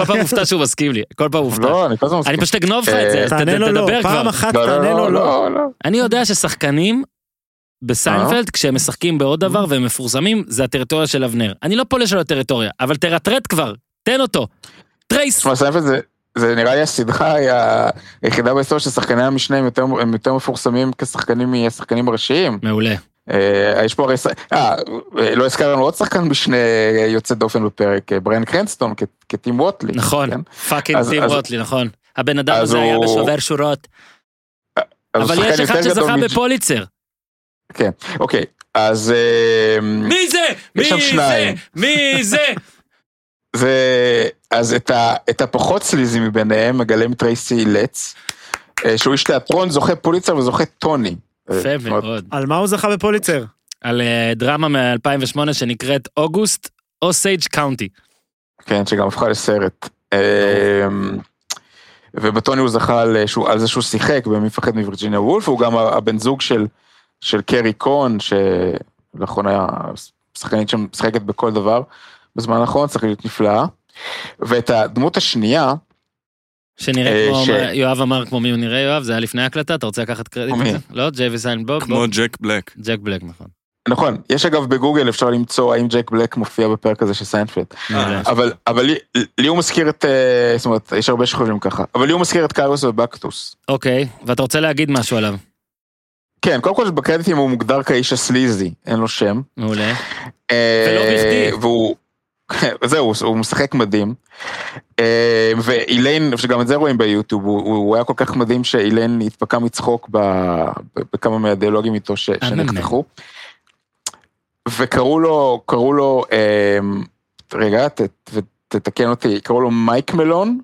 פעם מופתע שהוא מסכים לי. כל פעם מופתע. אני פשוט אגנוב לך את זה. תענה לו לא. פעם אחת תענה לו לא. אני יודע ששחקנים בסיינפלד, כשהם משחקים בעוד דבר והם מפורסמים, זה הטריטוריה של אבנר. אני לא פולש על הטריטוריה, אבל תרטרט כבר. תן אותו. טרייס. תשמע, סיינפלד זה... זה נראה לי הסדרה היחידה בהיסטוריה ששחקני המשנה הם יותר מפורסמים כשחקנים מהשחקנים הראשיים. מעולה. יש פה הרי... אה, לא הזכרנו עוד שחקן משנה יוצא דופן בפרק, בריין קרנסטון כטים ווטלי. נכון, פאקינג טים ווטלי, נכון. הבן אדם הזה היה בשובר שורות. אבל יש אחד שזכה בפוליצר. כן, אוקיי, אז... מי זה? מי זה? מי זה? אז את הפחות סליזי מביניהם מגלם טרייסי לץ, שהוא איש תיאטרון, זוכה פוליצר וזוכה טוני. על מה הוא זכה בפוליצר? על דרמה מ-אלפיים ושמונה שנקראת אוגוסט, אוסייג' קאונטי. כן, שגם הפכה לסרט. ובטוני הוא זכה על זה שהוא שיחק, במי פחד מווירג'יניה וולף, הוא גם הבן זוג של קרי קון, שלאחרונה שחקנית שמשחקת בכל דבר, בזמן האחרון צריך להיות נפלאה, ואת הדמות השנייה, שנראה כמו, יואב אמר כמו מי הוא נראה יואב, זה היה לפני הקלטה, אתה רוצה לקחת קרדיט? לא, ג'י וסיינבוק? כמו ג'ק בלק. ג'ק בלק, נכון. נכון, יש אגב בגוגל אפשר למצוא האם ג'ק בלק מופיע בפרק הזה של סיינפלד, אבל לי הוא מזכיר את, זאת אומרת, יש הרבה שחושבים ככה, אבל לי הוא מזכיר את קאריוס ובקטוס. אוקיי, ואתה רוצה להגיד משהו עליו? כן, קודם כל בקרדיטים הוא מוגדר כאיש הסליזי, אין לו שם. מעולה. זהו, הוא משחק מדהים, ואיליין, שגם את זה רואים ביוטיוב, הוא היה כל כך מדהים שאיליין התפקע מצחוק בכמה מהדיאלוגים איתו שנחתכו, וקראו לו, קראו לו, רגע, תתקן אותי, קראו לו מייק מלון?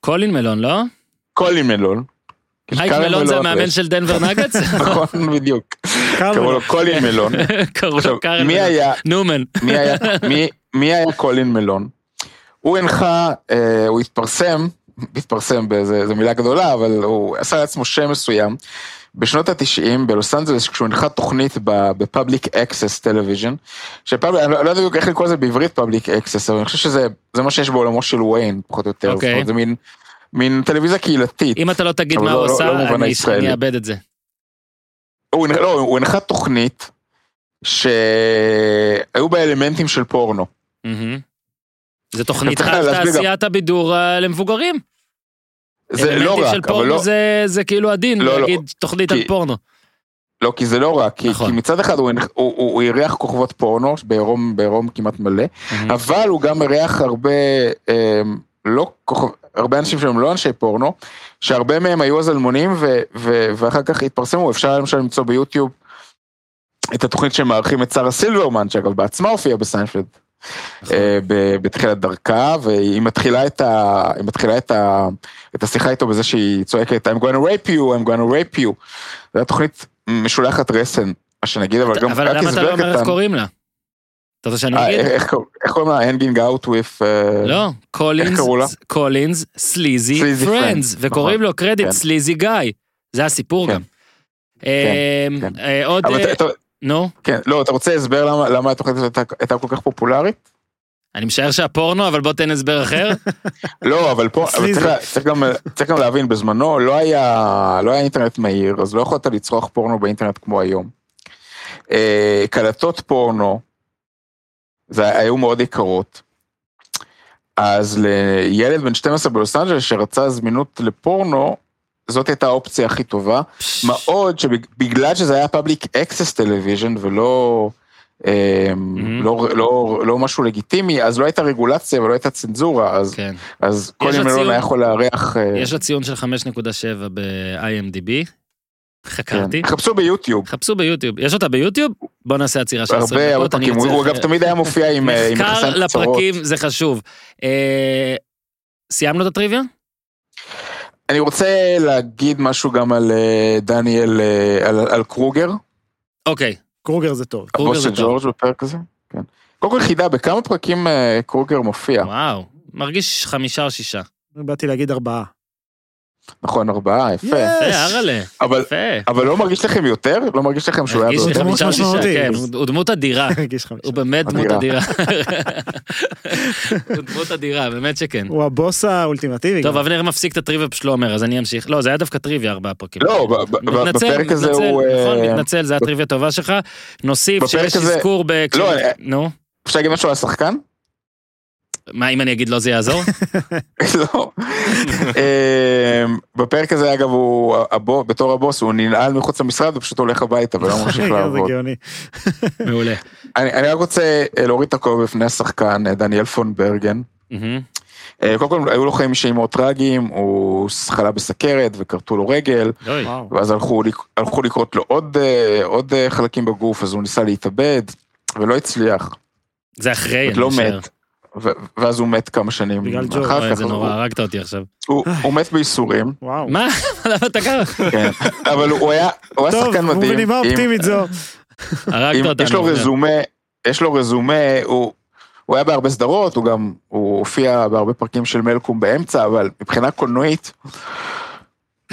קולין מלון, לא? קולין מלון. מייק מלון זה המאמן של דנבר נגאטס? נכון, בדיוק. קראו לו קולין מלון. נומן. מי היה קולין מלון? הוא הנחה, הוא התפרסם, התפרסם באיזו מילה גדולה, אבל הוא עשה לעצמו שם מסוים, בשנות ה-תשעים בלוס אנג'לס, כשהוא הנחה תוכנית בפאבליק אקסס טלוויז'ן, שפאבליק, אני לא יודע איך לקרוא לזה בעברית פאבליק אקסס, אבל אני חושב שזה מה שיש בעולמו של וויין, פחות או יותר, זה מין... מין טלוויזיה קהילתית. אם אתה לא תגיד מה הוא עושה, אני אאבד את זה. הוא הנחה תוכנית שהיו בה אלמנטים של פורנו. זה תוכנית תעשיית הבידור למבוגרים. אלמנטים של פורנו זה כאילו הדין, להגיד תוכנית על פורנו. לא, כי זה לא רק, כי מצד אחד הוא אירח כוכבות פורנו, בעירום כמעט מלא, אבל הוא גם אירח הרבה... לא, הרבה אנשים שהם לא אנשי פורנו, שהרבה מהם היו הזלמונים, ו, ו, ואחר כך התפרסמו. אפשר למשל למצוא ביוטיוב את התוכנית שמערכים את שרה סילברמן, שאגב בעצמה הופיעה בסיינפלד, בתחילת דרכה, והיא מתחילה את, ה, היא מתחילה את, ה, את השיחה איתו בזה שהיא צועקת, I'm going to rape you, I'm going to rape you. זו התוכנית משולחת רסן, מה שנגיד, אבל גם... אבל למה אתה לא אומר איך קוראים לה? אתה רוצה שאני אגיד? איך קוראים לה? Hanging out with... לא, קולינס, סליזי, פרנדס, וקוראים לו קרדיט סליזי גיא. זה הסיפור גם. עוד... נו? כן, לא, אתה רוצה הסבר למה התוכנית הייתה כל כך פופולרית? אני משער שהפורנו, אבל בוא תן הסבר אחר. לא, אבל פה, צריך גם להבין, בזמנו לא היה אינטרנט מהיר, אז לא יכולת לצרוך פורנו באינטרנט כמו היום. קלטות פורנו, זה היו מאוד יקרות. אז לילד בן שתים עשרה בלוס אנג'לס שרצה זמינות לפורנו, זאת הייתה האופציה הכי טובה. מה עוד שבגלל שזה היה פאבליק אקסס טלוויז'ן, ולא לא, לא, לא משהו לגיטימי, אז לא הייתה רגולציה ולא הייתה צנזורה, אז, כן. אז קולין מלון היה יכול להריח... יש לה ציון של חמש נקודה שבע ב-איי אם די בי. חקרתי. חפשו ביוטיוב. חפשו ביוטיוב. יש אותה ביוטיוב? בוא נעשה עצירה של עשרים דקות. הרבה, הרבה פרקים. הוא אגב תמיד היה מופיע עם... מחקר לפרקים, זה חשוב. סיימנו את הטריוויה? אני רוצה להגיד משהו גם על דניאל, על קרוגר. אוקיי. קרוגר זה טוב. הבוס של ג'ורג' בפרק הזה? כן. קודם כל חידה, בכמה פרקים קרוגר מופיע? וואו. מרגיש חמישה או שישה. באתי להגיד ארבעה. נכון, ארבעה, יפה. אבל לא מרגיש לכם יותר? לא מרגיש לכם שהוא היה... הוא דמות אדירה. הוא באמת דמות אדירה. הוא דמות אדירה, באמת שכן. הוא הבוס האולטימטיבי. טוב, אבנר מפסיק את הטריוויה בשלומר, אז אני אמשיך. לא, זה היה דווקא טריוויה ארבעה פרקים. לא, בפרק הזה הוא... מתנצל, זה הטריוויה טובה שלך. נוסיף שיש אזכור ב... נו. אפשר להגיד משהו על השחקן? מה, אם אני אגיד לא זה יעזור? לא. בפרק הזה, אגב, בתור הבוס, הוא ננעל מחוץ למשרד, הוא פשוט הולך הביתה, אבל לא ממשיך לעבוד. זה גאוני. מעולה. אני רק רוצה להוריד את הכובע בפני השחקן, דניאל פון ברגן. קודם כל, היו לו חיים אישיים מאוד טרגיים, הוא חלה בסכרת, וקרתו לו רגל, ואז הלכו לקרות לו עוד חלקים בגוף, אז הוא ניסה להתאבד, ולא הצליח. זה אחרי, אני משאר. ואז הוא מת כמה שנים. בגלל ג'ורג' זה נורא, הרגת אותי עכשיו. הוא מת בייסורים. וואו. מה? למה אתה ככה? כן, אבל הוא היה שחקן מדהים. טוב, הוא בנימה אופטימית זו. הרגת אותנו. יש לו רזומה, יש לו רזומה, הוא היה בהרבה סדרות, הוא גם, הוא הופיע בהרבה פרקים של מלקום באמצע, אבל מבחינה קולנועית,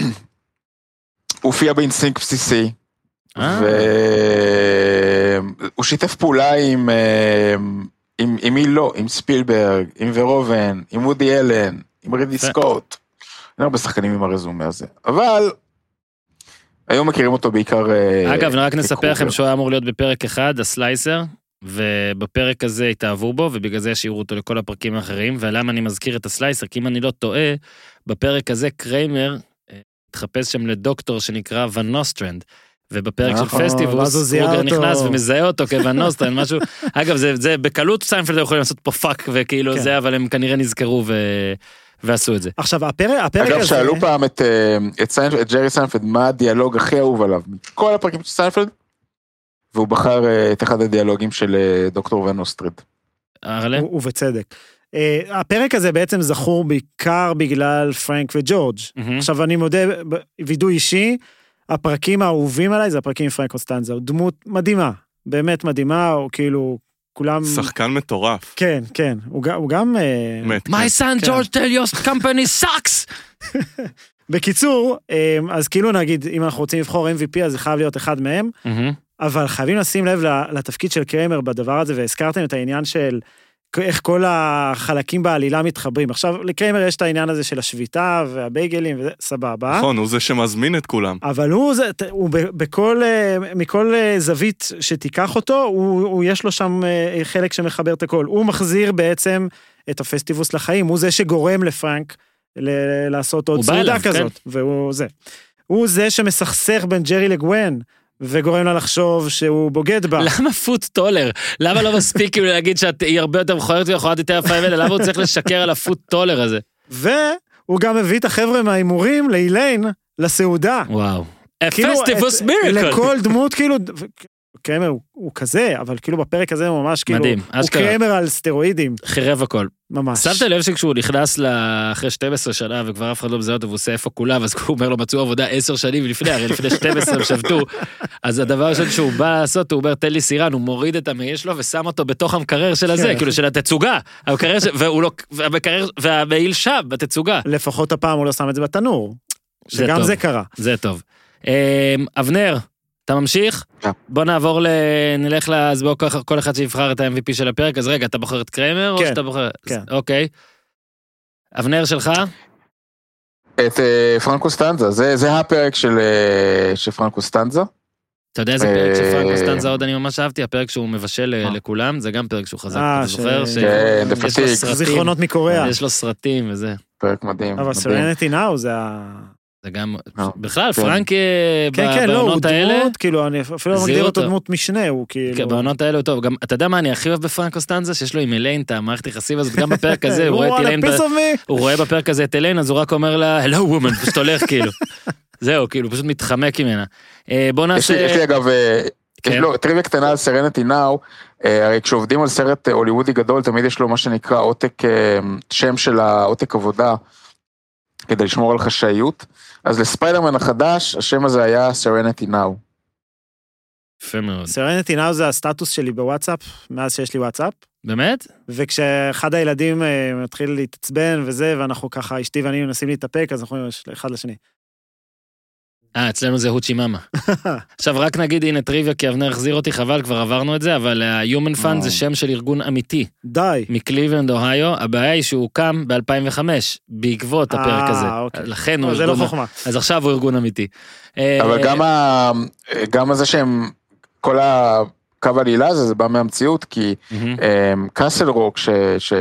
הוא הופיע באינסטינקט בסיסי, והוא שיתף פעולה עם... עם, עם מי לא, עם ספילברג, עם ורובן, עם וודי אלן, עם רידלי סקוט. אין הרבה שחקנים עם הרזומה הזה. אבל, היום מכירים אותו בעיקר... אגב, רק נספר לכם שהוא היה אמור להיות בפרק אחד, הסלייסר, ובפרק הזה התאהבו בו, ובגלל זה השאירו אותו לכל הפרקים האחרים, ולמה אני מזכיר את הסלייסר? כי אם אני לא טועה, בפרק הזה קריימר התחפש שם לדוקטור שנקרא ון נוסטרנד, ובפרק של פסטיבוס, קרוגר נכנס ומזהה אותו כבנוסטרן, משהו, אגב, זה בקלות סיינפלד יכולים לעשות פה פאק, וכאילו זה, אבל הם כנראה נזכרו ועשו את זה. עכשיו, הפרק הזה... אגב, שאלו פעם את ג'רי סיינפלד, מה הדיאלוג הכי אהוב עליו? כל הפרקים של סיינפלד, והוא בחר את אחד הדיאלוגים של דוקטור ונוסטרד. אהרל'ה? ובצדק. הפרק הזה בעצם זכור בעיקר בגלל פרנק וג'ורג'. עכשיו אני מודה, וידוי אישי, הפרקים האהובים עליי זה הפרקים עם פרנק קוסטנזה, הוא דמות מדהימה, באמת מדהימה, הוא כאילו כולם... שחקן מטורף. כן, כן, הוא גם... My son George tell your company sucks! בקיצור, אז כאילו נגיד, אם אנחנו רוצים לבחור אם וי פי, אז זה חייב להיות אחד מהם, אבל חייבים לשים לב לתפקיד של קריימר בדבר הזה, והזכרתם את העניין של... איך כל החלקים בעלילה מתחברים. עכשיו, לקריימר יש את העניין הזה של השביתה והבייגלים, וזה סבבה. נכון, הוא זה שמזמין את כולם. אבל הוא, הוא בכל, מכל זווית שתיקח אותו, הוא, הוא יש לו שם חלק שמחבר את הכל. הוא מחזיר בעצם את הפסטיבוס לחיים, הוא זה שגורם לפרנק ל- לעשות עוד צעידה כזאת. כן. והוא זה. הוא זה שמסכסך בין ג'רי לגווין, וגורם לה לחשוב שהוא בוגד בה. למה פוט טולר? למה לא מספיק כאילו להגיד שהיא הרבה יותר מכוערת ויכולת יותר יפה ממנה? למה הוא צריך לשקר על הפוט טולר הזה? והוא גם הביא את החבר'ה מהאימורים לאיליין, לסעודה. וואו. Festivus miracle. לכל דמות כאילו... קריימר הוא כזה, אבל כאילו בפרק הזה הוא ממש כאילו... מדהים, אשכרה. הוא קריימר על סטרואידים. חירב הכל. ממש. שמת לב שכשהוא נכנס לאחרי שתים עשרה שנה, וכבר אף אחד לא מזהה אותו, והוא עושה איפה כולם, אז הוא אומר לו, מצאו עבודה עשר שנים לפני, הרי לפני שתים עשרה הם שבתו, אז הדבר השני שהוא בא לעשות, הוא אומר, תן לי סירן, הוא מוריד את המעיל שלו, ושם אותו בתוך המקרר של הזה, כאילו של התצוגה, והמעיל שם, בתצוגה. לפחות הפעם הוא לא שם את זה בתנור, שגם זה קרה. זה טוב. אבנר, אתה ממשיך? Yeah. בוא נעבור, ל... נלך לאז בוא כל אחד שיבחר את ה-אם וי פי של הפרק, אז רגע, אתה בוחר את קריימר כן, או שאתה בוחר... כן. אוקיי. אבנר שלך? את uh, פרנק קוסטנזה, זה, זה הפרק של, uh, של פרנק קוסטנזה. אתה יודע איזה פרק של פרנק קוסטנזה עוד אני ממש אהבתי, הפרק שהוא מבשל לכולם, זה גם פרק שהוא חזק, אתה זוכר? כן, דפתיק. זיכרונות מקוריאה. יש לו סרטים וזה. פרק מדהים. אבל סרנטי נאו זה ה... זה גם, בכלל, פרנק בעונות האלה... כן, כן, לא, כאילו, אני אפילו לא מגדיר אותו דמות משנה, הוא כאילו... בעונות האלה הוא טוב, גם, אתה יודע מה אני הכי אוהב בפרנק קוסטנזה? שיש לו עם איליין, את המערכת יחסים הזאת, גם בפרק הזה, הוא רואה בפרק הזה את איליין, אז הוא רק אומר לה, hello woman, פשוט הולך, כאילו. זהו, כאילו, פשוט מתחמק ממנה. בוא נעשה... יש לי אגב... לא, טריוויה קטנה על סרנטי נאו, הרי כשעובדים על סרט הוליוודי גדול, תמיד יש לו מה שנקרא עותק, שם של העותק עבודה. כדי לשמור על חשאיות, אז לספיידרמן החדש, השם הזה היה Serenity Now. יפה מאוד. Serenity Now זה הסטטוס שלי בוואטסאפ, מאז שיש לי וואטסאפ. באמת? וכשאחד הילדים מתחיל להתעצבן וזה, ואנחנו ככה, אשתי ואני מנסים להתאפק, אז אנחנו אחד לשני. אה, אצלנו זה הוצ'י מאמה. עכשיו רק נגיד, הנה טריוויה, כי אבנר החזיר אותי, חבל, כבר עברנו את זה, אבל ה-Human Fund זה שם של ארגון אמיתי. די. מקליבלנד, אוהיו, הבעיה היא שהוא קם ב-אלפיים וחמש, בעקבות הפרק הזה. לכן הוא ארגון... זה לא חוכמה. אז עכשיו הוא ארגון אמיתי. אבל גם זה שהם, כל הקו העלילה הזה, זה בא מהמציאות, כי קאסל רוק,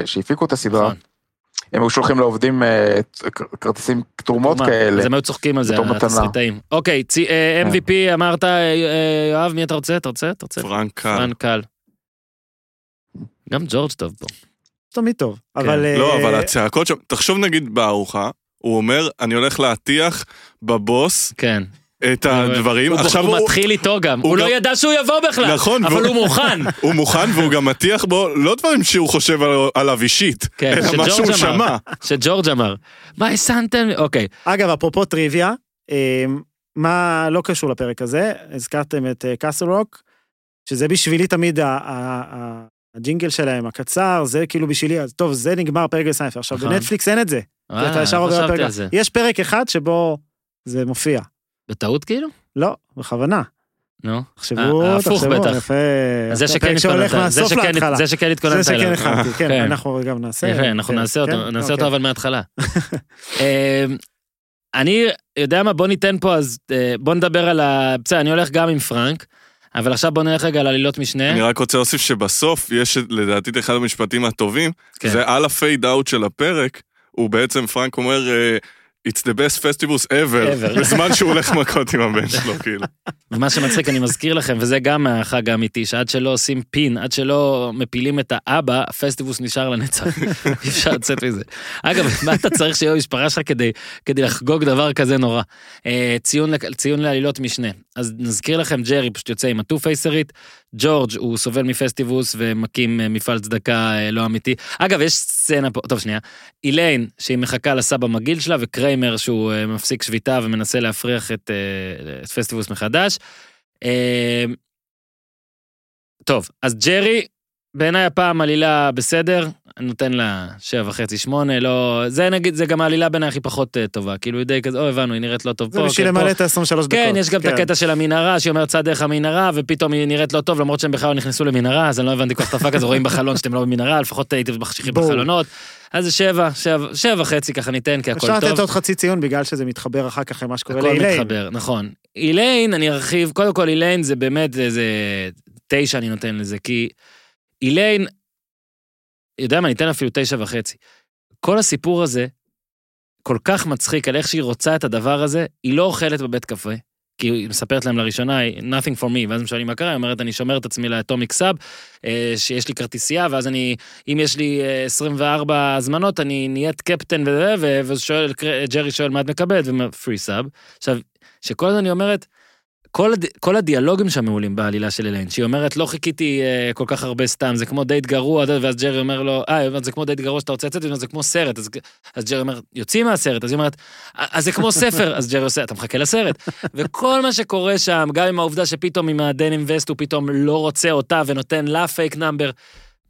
שהפיקו את הסדרה, הם שולחים לעובדים כרטיסים תרומות כאלה. אז הם היו צוחקים על זה, התסריטאים. אוקיי, אם וי פי אמרת, יואב, מי אתה רוצה? אתה רוצה? פרנק קל. פרנק קל. גם ג'ורג' טוב פה. תמיד טוב. לא, אבל הצעקות שם, תחשוב נגיד בארוחה, הוא אומר, אני הולך להטיח בבוס. כן. את הדברים. הוא מתחיל איתו גם, הוא לא ידע שהוא יבוא בכלל, אבל הוא מוכן. הוא מוכן והוא גם מטיח בו, לא דברים שהוא חושב עליו אישית, אלא מה שהוא שמע. שג'ורג' אמר. מה סנטן? אוקיי. אגב, אפרופו טריוויה, מה לא קשור לפרק הזה, הזכרתם את קאסל רוק, שזה בשבילי תמיד הג'ינגל שלהם, הקצר, זה כאילו בשבילי, טוב, זה נגמר פרק לסיינפלד. עכשיו, בנטפליקס אין את זה. יש פרק אחד שבו זה מופיע. בטעות כאילו? לא, בכוונה. נו. תחשבו, תחשבו, יפה. זה שכן התכוננת. זה שכן הכנתי, כן, אנחנו גם נעשה. יפה, אנחנו נעשה אותו, נעשה אותו אבל מההתחלה. אני יודע מה, בוא ניתן פה, אז בוא נדבר על ה... בסדר, אני הולך גם עם פרנק, אבל עכשיו בוא נלך רגע על עלילות משנה. אני רק רוצה להוסיף שבסוף, יש לדעתי אחד המשפטים הטובים, זה על הפייד אאוט של הפרק, הוא בעצם, פרנק אומר... It's the best Festivus ever, בזמן שהוא הולך מכות עם הבן שלו, כאילו. ומה שמצחיק, אני מזכיר לכם, וזה גם החג האמיתי, שעד שלא עושים פין, עד שלא מפילים את האבא, הפסטיבוס נשאר לנצח. אי אפשר לצאת מזה. אגב, מה אתה צריך שיהיה משפרה שלך כדי לחגוג דבר כזה נורא? ציון לעלילות משנה. אז נזכיר לכם, ג'רי פשוט יוצא עם הטו-פייסרית, ג'ורג' הוא סובל מפסטיבוס ומקים מפעל צדקה לא אמיתי. אגב, יש סצנה פה, טוב שנייה, איליין שהיא מחכה לסבא מגיל שלה, וקריימר שהוא מפסיק שביתה ומנסה להפריח את, את פסטיבוס מחדש. טוב, אז ג'רי, בעיניי הפעם עלילה בסדר, נותן לה שבע וחצי, שמונה, לא... זה נגיד, זה גם העלילה בעיניי הכי פחות טובה, כאילו די כזה, או הבנו, היא נראית לא טוב פה. זה בשביל למלא את עשרים ושלוש דקות. כן, יש גם את הקטע של המנהרה, שהיא אומרת צד דרך המנהרה, ופתאום היא נראית לא טוב, למרות שהם בכלל נכנסו למנהרה, אז אני לא הבנתי כל תפק, אז רואים בחלון שאתם לא במנהרה, לפחות הייתם מחשיכים בחלונות. אז זה שבע, שבע, שבע חצי, ככה ניתן, כי הכל טוב. אפשר לתת עוד חצי ציון, בגלל שזה מתחבר אחר כך עם מה שקורה לאיליין. הכל מתחבר, נכון. איליין, אני ארחיב, קודם כל איליין זה באמת, זה תשע אני נותן לזה, כי איליין, יודע מה, ניתן אפילו תשע וחצי. כל הסיפור הזה, כל כך מצחיק על איך שהיא רוצה את הדבר הזה, היא לא אוכלת בבית קפה, כי היא מספרת להם לראשונה, nothing for me, ואז הם שואלים מה קרה, היא אומרת, אני שומר את עצמי לאטומיק סאב, שיש לי כרטיסייה, ואז אני, אם יש לי עשרים וארבע הזמנות, אני נהיית קפטן, ושואל, ג'רי שואל מה את מקבלת, ופרי סאב. עכשיו, שכל הזמן אני אומרת, כל, הד... כל הדיאלוגים שם מעולים בעלילה של איליין, שהיא אומרת, לא חיכיתי uh, כל כך הרבה סתם, זה כמו דייט גרוע, ואז ג'רי אומר לו, אה, זה כמו דייט גרוע שאתה רוצה לצאת, זה כמו סרט, אז, אז ג'רי אומר, יוצאים מהסרט, אז היא אומרת, אז זה כמו ספר, אז ג'רי עושה, אתה מחכה לסרט, וכל מה שקורה שם, גם עם העובדה שפתאום עם הדנים וסט, הוא פתאום לא רוצה אותה, ונותן לה פייק נאמבר,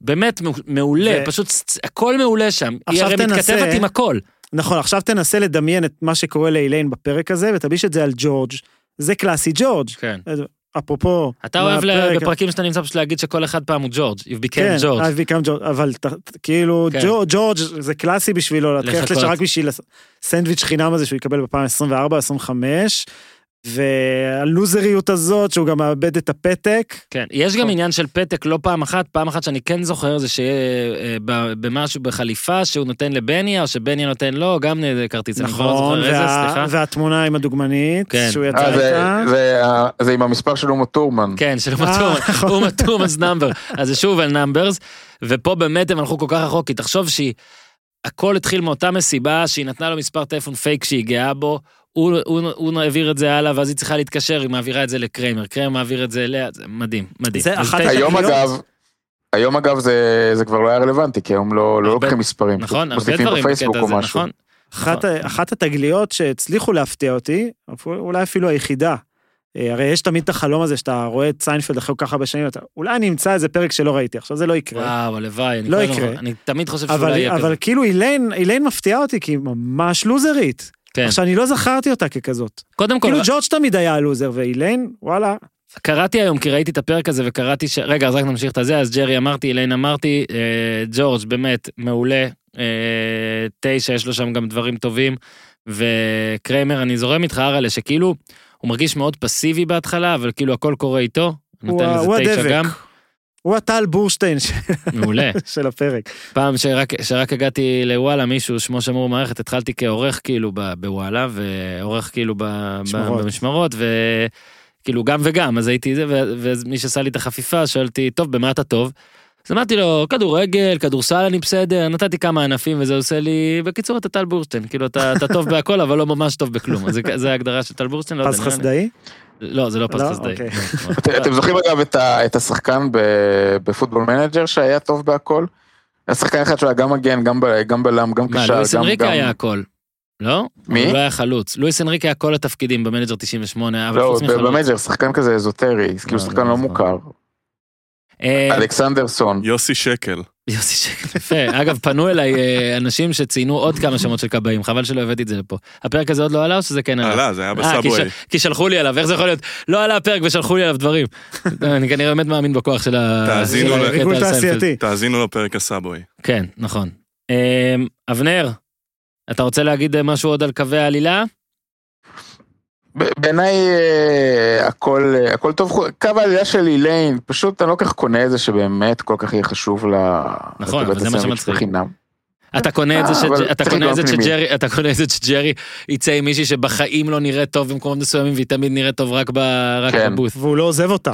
באמת מעולה, ו... פשוט הכל מעולה שם, היא הרי תנסה... מתכתבת עם הכל. נכון, עכשיו תנסה לדמיין את מה שקורה לאיליין בפרק הזה, ותביש את זה על ג'ורג'. זה קלאסי ג'ורג'. כן. אפרופו... אתה אוהב בפרקים שאתה נמצא פשוט להגיד שכל אחד פעם הוא ג'ורג'. You've become ג'ורג'. כן, I've become ג'ורג', אבל כאילו ג'ורג' זה קלאסי בשבילו, להתחיל שרק בשביל סנדוויץ' חינם הזה שהוא יקבל בפעם עשרים וארבע עשרים וחמש, והלוזריות הזאת שהוא גם מאבד את הפתק. כן, יש גם עניין של פתק לא פעם אחת, פעם אחת שאני כן זוכר זה שיהיה במשהו בחליפה שהוא נותן לבניה, או שבניה נותן לו, גם כרטיס. נכון, והתמונה עם הדוגמנית שהוא יצא איתה. זה עם המספר של אומה תורמן. כן, של אומה תורמן, אומה תורמנ's number. אז זה שוב על numbers, ופה באמת הם הלכו כל כך רחוק, כי תחשוב שהכל התחיל מאותה מסיבה, שהיא נתנה לו מספר טלפון פייק שהיא גאה בו, הוא, הוא, הוא העביר את זה הלאה, ואז היא צריכה להתקשר, היא מעבירה את זה לקריימר, קריימר מעביר את זה אליה, זה מדהים, מדהים. זה אחת היום אגב, היום אגב זה, זה כבר לא היה רלוונטי, כי היום לא לוקחים מספרים. נכון, הרבה דברים בפייסבוק או משהו. אחת התגליות שהצליחו להפתיע אותי, אולי אפילו היחידה, הרי יש תמיד את החלום הזה, שאתה רואה את סיינפלד אחרי ככה בשנים, אולי אני אמצא איזה פרק שלא ראיתי, עכשיו זה לא יקרה. וואו, הלוואי, לא יקרה. אני תמיד חושב שאולי יקרה. אבל כאילו איליין, איליין מפתיעה אותי, כי היא ממש לוזרית. עכשיו, אני לא זכרתי אותה ככזאת. קודם כל... כאילו ג'ורג' תמיד היה הלוזר, ואיליין, וואלה. קראתי היום, כי ראיתי את הפרק הזה, וקראתי ש... רגע, אז רק נמשיך את הזה, אז ג'רי אמרתי, איליין אמרתי, ג'ורג' באמת מעולה, תשע, יש לו שם גם דברים טובים, וקריימר, אני זורם איתך, אהרל'ה, שכאילו, הוא מרגיש מאוד פסיבי בהתחלה, אבל כאילו הכל קורה איתו, נותן לזה תשע גם. הוא הטל בורשטיין של הפרק. פעם שרק, שרק הגעתי לוואלה, מישהו שמו שמור מערכת, התחלתי כעורך כאילו בוואלה, ועורך כאילו במשמרות, וכאילו גם וגם, אז הייתי זה, ומי שעשה לי את החפיפה, שאלתי, טוב, במה אתה טוב? אז אמרתי לו, כדורגל, כדורסל, אני בסדר, נתתי כמה ענפים, וזה עושה לי, בקיצור, אתה טל בורשטיין, כאילו אתה, אתה טוב בהכל, אבל לא ממש טוב בכלום, אז זה ההגדרה של טל בורשטיין. פס חסדאי? לא, זה לא פספס די. אתם זוכרים אגב את השחקן בפוטבול מנג'ר שהיה טוב בהכל? השחקן אחד שהיה גם מגן, גם בלם, גם קשר. לואיס אנריקה היה הכל, לא? מי? הוא לא היה חלוץ. לואיס אנריקה היה כל התפקידים במנג'ר תשעים ושמונה. לא, במנג'ר, שחקן כזה אזוטרי, כאילו שחקן לא מוכר. אלכסנדרסון. יוסי שקל. יוסי שקל, יפה. אגב, פנו אליי אנשים שציינו עוד כמה שמות של קבעים, חבל שלא הבאתי את זה לפה. הפרק הזה עוד לא עלה או שזה כן עלה? עלה, זה היה בסאבווי. כי שלחו לי עליו, איך זה יכול להיות? לא עלה הפרק ושלחו לי עליו דברים. אני כנראה באמת מאמין בכוח של ה... תאזינו לפרק הסאבווי. כן, נכון. אבנר, אתה רוצה להגיד משהו עוד על קווי העלילה? בעיניי הכל, הכל טוב, קו העלילה של איליין, פשוט אני לא כך קונה את זה שבאמת כל כך יהיה חשוב לה... נכון, אבל זה מה שמצחיק. אתה קונה את זה שג'רי יצא עם מישהי שבחיים לא נראה טוב במקומות מסוימים, והיא תמיד נראה טוב רק בבוס. והוא לא עוזב אותה.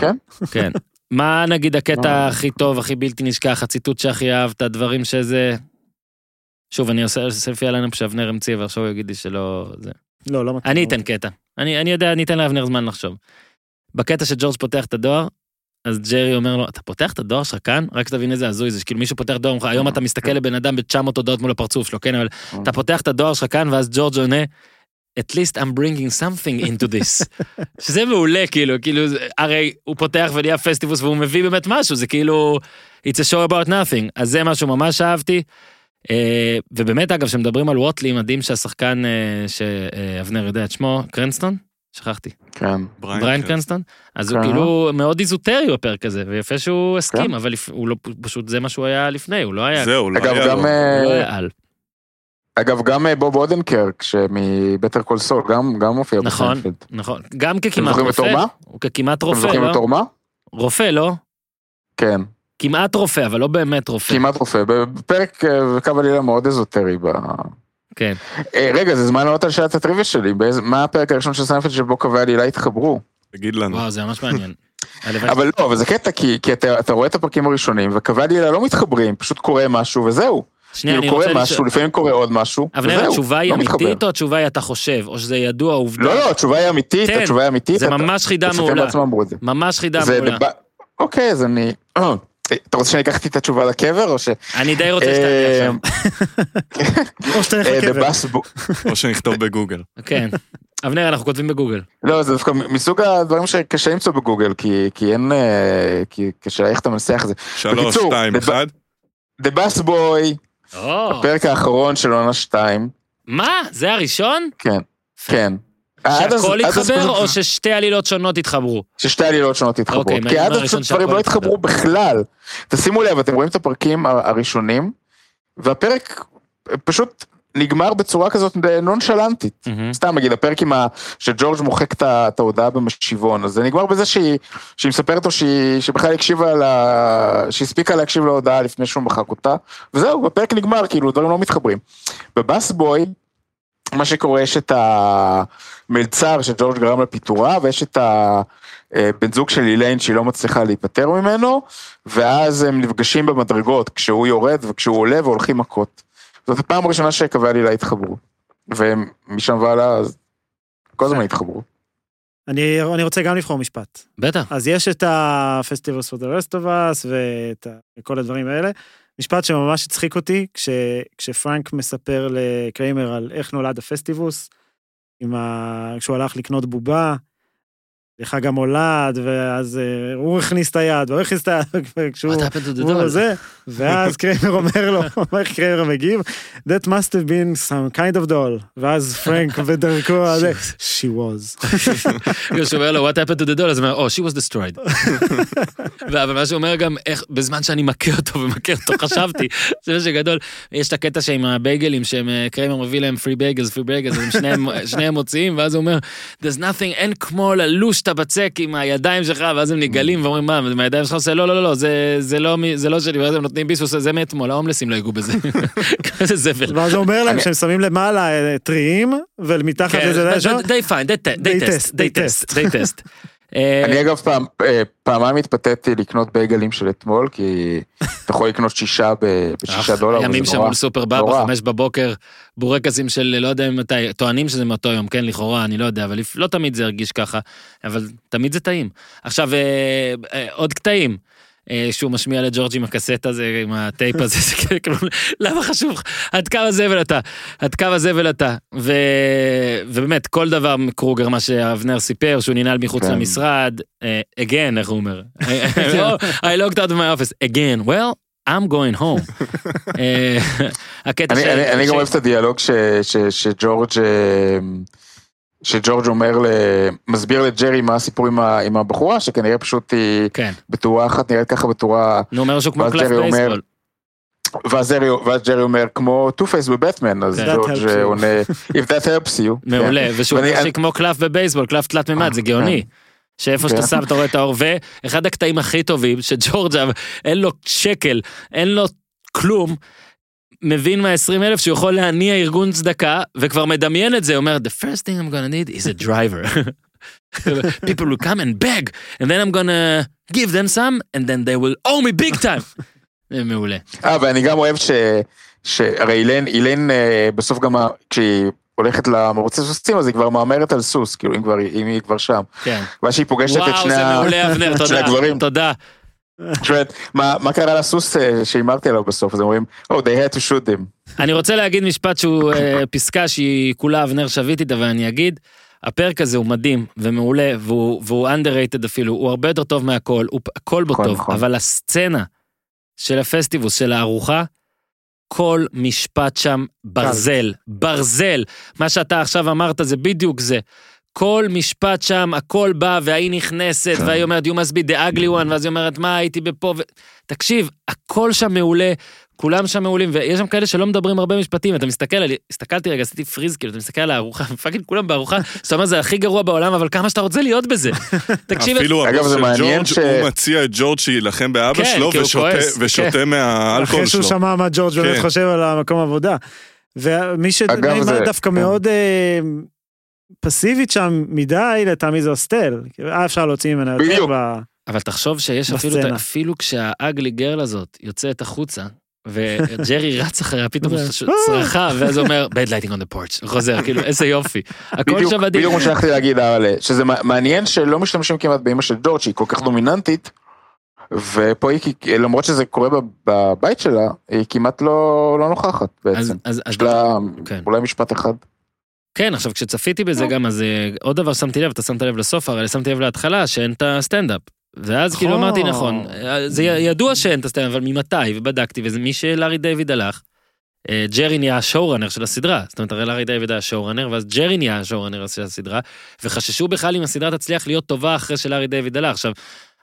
כן. מה נגיד הקטע הכי טוב, הכי בלתי נשכח, הציטוט שהכי אהבת, הדברים שזה... שוב, אני עושה סלפי עלינו שאבנר המציא, ועכשיו הוא יגיד לי שלא... לא, לא מתאים. אני אתן קטע. אני, אני יודע, אני אתן לאבנר זמן לחשוב. בקטע שג'ורג' פותח את הדואר, אז ג'רי אומר לו, אתה פותח את הדואר שלך כאן? רק שתבין איזה הזוי, זה כאילו מישהו פותח דואר, היום אתה מסתכל לבן אדם ב-תשע מאות הודעות מול הפרצוף שלו, כן, אבל אתה פותח את הדואר שלך כאן, ואז ג'ורג' עונה, at least I'm bringing something into this. שזה מעולה, כאילו, כאילו, הרי הוא פותח ונהיה פסטיבוס, והוא מביא באמת משהו, זה כאילו, it's a show about nothing, אז זה משהו ממש אהבתי, ובאמת, אגב, שמדברים על ווטלי, מדהים שהשחקן שאבנר יודע את שמו, קרנסטון? שכחתי. כן. בריין קרנסטון. אז הוא כאילו מאוד איזוטרי בפרק הזה, ויפה שהוא הסכים, אבל פשוט זה מה שהוא היה לפני, הוא לא היה... זהו, לא היה על. אגב, גם בוב אודנקרק, שמבטר קול סול, גם מופיע בסיינפלד. נכון, נכון. גם ככמעט רופא. אתם זוכרים את תורמה? הוא ככמעט רופא, לא? אתם זוכרים את תורמה? רופא, לא? כן. כמעט רופא, אבל לא באמת רופא. כמעט רופא. בפרק קו עלילה מאוד איזוטרי ב... כן. רגע, זה זמן לעלות על שאלת הטריוויה שלי, מה הפרק הראשון של סיינפלד שבו קווי עלילה התחברו? תגיד לנו. וואו, זה ממש מעניין. אבל לא, אבל זה קטע, כי אתה רואה את הפרקים הראשונים, וקווי עלילה לא מתחברים, פשוט קורה משהו וזהו. כאילו קורה משהו, לפעמים קורה עוד משהו, וזהו, התשובה היא אמיתית או התשובה היא אתה חושב, או שזה ידוע עובדה? לא, לא, התשובה היא אמיתית, התשובה היא אמיתית. זה ממש חידה מעולה. ממש חידה מעולה. אוקיי, אז אני... אתה רוצה שאני אקחתי את התשובה לקבר, או ש... אני די רוצה שתעני עכשיו. או שתלך לקבר. או שנכתוב בגוגל. כן. אבנר, אנחנו כותבים בגוגל. לא, זה דווקא מסוג הדברים שקשה למצוא בגוגל, כי אין... כי קשה איך אתה מנסח זה. שלוש, שתיים, אחד. The Bus Boy. הפרק האחרון של עונה שתיים. מה? זה הראשון? כן. כן. שהכל יתחבר או ששתי עלילות שונות יתחברו? ששתי עלילות שונות יתחברו, כי עד הדברים לא יתחברו בכלל. תשימו לב, אתם רואים את הפרקים הראשונים, והפרק פשוט נגמר בצורה כזאת נונשלנטית. סתם נגיד, הפרק שג'ורג' מוחק את ההודעה במשיבון, אז זה נגמר בזה שהיא מספרת לו שבכלל הקשיבה, שהיא הספיקה להקשיב להודעה לפני שהוא מחק אותה, וזהו, הפרק נגמר, כאילו דברים לא מתחברים. בבאס בוי, מה שקורה, יש את המלצר שג'ורג' גרם לפיטורה, ויש את הבן זוג של איליין שהיא לא מצליחה להיפטר ממנו, ואז הם נפגשים במדרגות, כשהוא יורד וכשהוא עולה והולכים מכות. זאת הפעם הראשונה שקווי עלילה התחברו, ומשם ועלה, אז כל הזמן התחברו. אני, אני רוצה גם לבחור משפט. בטח. אז יש את ה-Festivus for the rest of us, ואת כל הדברים האלה, משפט שממש הצחיק אותי, כש, כשפרנק מספר לקריימר על איך נולד הפסטיבוס, ה... כשהוא הלך לקנות בובה, לך גם הולד, ואז הוא הכניס את היד, והוא הכניס את היד, וכשהוא... הוא זה, ואז קריימר אומר לו, אומר קריימר מגיב, that must have been some kind of doll, ואז פרנק בדרכו, she was. הוא אומר לו, what happened to the doll? אז הוא אומר, oh, she was destroyed. אבל מה שהוא אומר גם, בזמן שאני מכה אותו ומכה אותו, חשבתי, זה משהו גדול, יש את הקטע שעם הבייגלים, שקריימר מביא להם free bagels, free bagels, הם שניהם מוציאים, ואז הוא אומר, there's nothing, אין כמו ללוש אתה בצק עם הידיים שלך, ואז הם נגלים ואומרים, מה, מהידיים שלך עושה, לא, לא, לא, זה לא שלי, ואז הם נותנים ביסוס, זה מאתמול, ההומלסים לא יגעו בזה. כזה זבל. ואז הוא אומר להם, שהם שמים למעלה טריים, ולמתחת לזה, they find, they test, they test, they test. אני אגב פעם, פעמיים התפתתי לקנות בייגלים של אתמול, כי אתה יכול לקנות שישה בשישה דולר. ימים שמול סופר בבא, חמש בבוקר, בורקסים של לא יודע מתי, טוענים שזה מאותו יום, כן, לכאורה, אני לא יודע, אבל לא תמיד זה הרגיש ככה, אבל תמיד זה טעים. עכשיו, עוד קטעים, שהוא משמיע לג'ורג' עם הקסט הזה, עם הטייפ הזה, זה כאילו, למה חשוב? עד כמה זבל אתה, עד כמה זבל אתה, ובאמת, כל דבר מקרוגר, מה שאבנר סיפר, שהוא ננעל מחוץ למשרד, again, איך הוא אומר, I looked out of my office, again, well, I'm going home. אני גם אוהב את הדיאלוג שג'ורג' שג'ורג' אומר, מסביר לג'רי מה הסיפור עם הבחורה, שכנראה פשוט היא בתורה אחת, נראית ככה בתורה... נו, אומר שהוא כמו קלף בייסבול. ואז ג'רי אומר, כמו Two-Face בבטמן, אז ג'ורג' עונה, if that helps you. מעולה, ושהוא אומר שהיא כמו קלף בבייסבול, קלף תלת ממד, זה גאוני. שאיפה שאתה שם, אתה רואה את האור, ואחד הקטעים הכי טובים, שג'ורג' אין לו שקל, אין לו כלום, מבין מה עשרים אלף שהוא יכול להניע ארגון צדקה, וכבר מדמיין את זה, הוא אומר, the first thing I'm gonna need is a driver. People will come and beg, and then I'm gonna give them some, and then they will owe me big time. זה מעולה. אבל אני גם אוהב ש... שהרי אילן, אילן בסוף גם, כשהיא הולכת למרוצי סוסים, אז היא כבר מאמרת על סוס, כאילו, אם, כבר, אם היא כבר שם. כן. והיא פוגשת וואו, את שני הגברים. וואו, זה מעולה, אבנר, תודה, תודה. תודה. שואלת, מה, מה קרה לסוס שהימרתי עליו בסוף? אז הם אומרים, oh, they had to shoot him. אני רוצה להגיד משפט שהוא פסקה שהיא כולה אבנר שביט איתה, ואני אגיד, הפרק הזה הוא מדהים ומעולה, והוא, והוא underrated אפילו, הוא הרבה יותר טוב מהכל, הוא הכל בו טוב, נכון. אבל הסצנה של הפסטיבוס, של הארוחה, כל משפט שם ברזל, ברזל. מה שאתה עכשיו אמרת זה בדיוק זה. כל משפט שם, הכל בא, והיא נכנסת, והיא אומרת, you must be the ugly one, ואז היא אומרת, מה, הייתי בפה, ו... תקשיב, הכל שם מעולה, כולם שם מעולים, ויש שם כאלה שלא מדברים הרבה משפטים, אתה מסתכל על, הסתכלתי רגע, עשיתי פריז, כאילו, אתה מסתכל על הארוחה, פאקינג כולם בארוחה, זאת אומרת, זה הכי גרוע בעולם, אבל כמה שאתה רוצה להיות בזה. תקשיב, אפילו הבוס של ג'ורג' הוא מציע את ג'ורג' שילחם באבא שלו, ושותה מהאלכוהול שלו. אחרי שהוא שמע מה ג'ורג' באמת חושב על המקום העבודה. ומי שנאמר דווקא מאוד פסיבית שם מדי, לטעמי זה הוסטל. אה, אפשר להוציא ממנה יותר ב... אבל תחשוב שיש אפילו, אפילו כשהאגלי גרל הזאת יוצאת החוצה, וג'רי רץ אחריה, פתאום צרחה, ואז הוא אומר, bad lighting on the porch, חוזר, כאילו, איזה יופי. הכל שם מדהים. בדיוק, כמו שהלכתי להגיד, אהרל'ה, שזה מעניין שלא משתמשים כמעט באמא של ג'ורג' שהיא כל כך דומיננטית, ופה היא, למרות שזה קורה בבית שלה, היא כמעט לא נוכחת בעצם. יש לה אולי משפט אחד. כן, עכשיו כשצפיתי בזה גם, אז עוד דבר שמתי לב, אתה שמת לב לסוף, הרי שמתי לב להתחלה, שאין את הסטנדאפ. ואז כאילו אמרתי, נכון, זה ידוע שאין את הסטנדאפ, אבל ממתי, ובדקתי, וזה מי שלארי דיוויד הלך, ג'רי נהיה השואורנר של הסדרה, זאת אומרת, הרי לארי דיוויד היה השואורנר, ואז ג'רי נהיה השואורנר של הסדרה, וחששו בכלל אם הסדרה תצליח להיות טובה אחרי שלארי דיוויד הלך. עכשיו,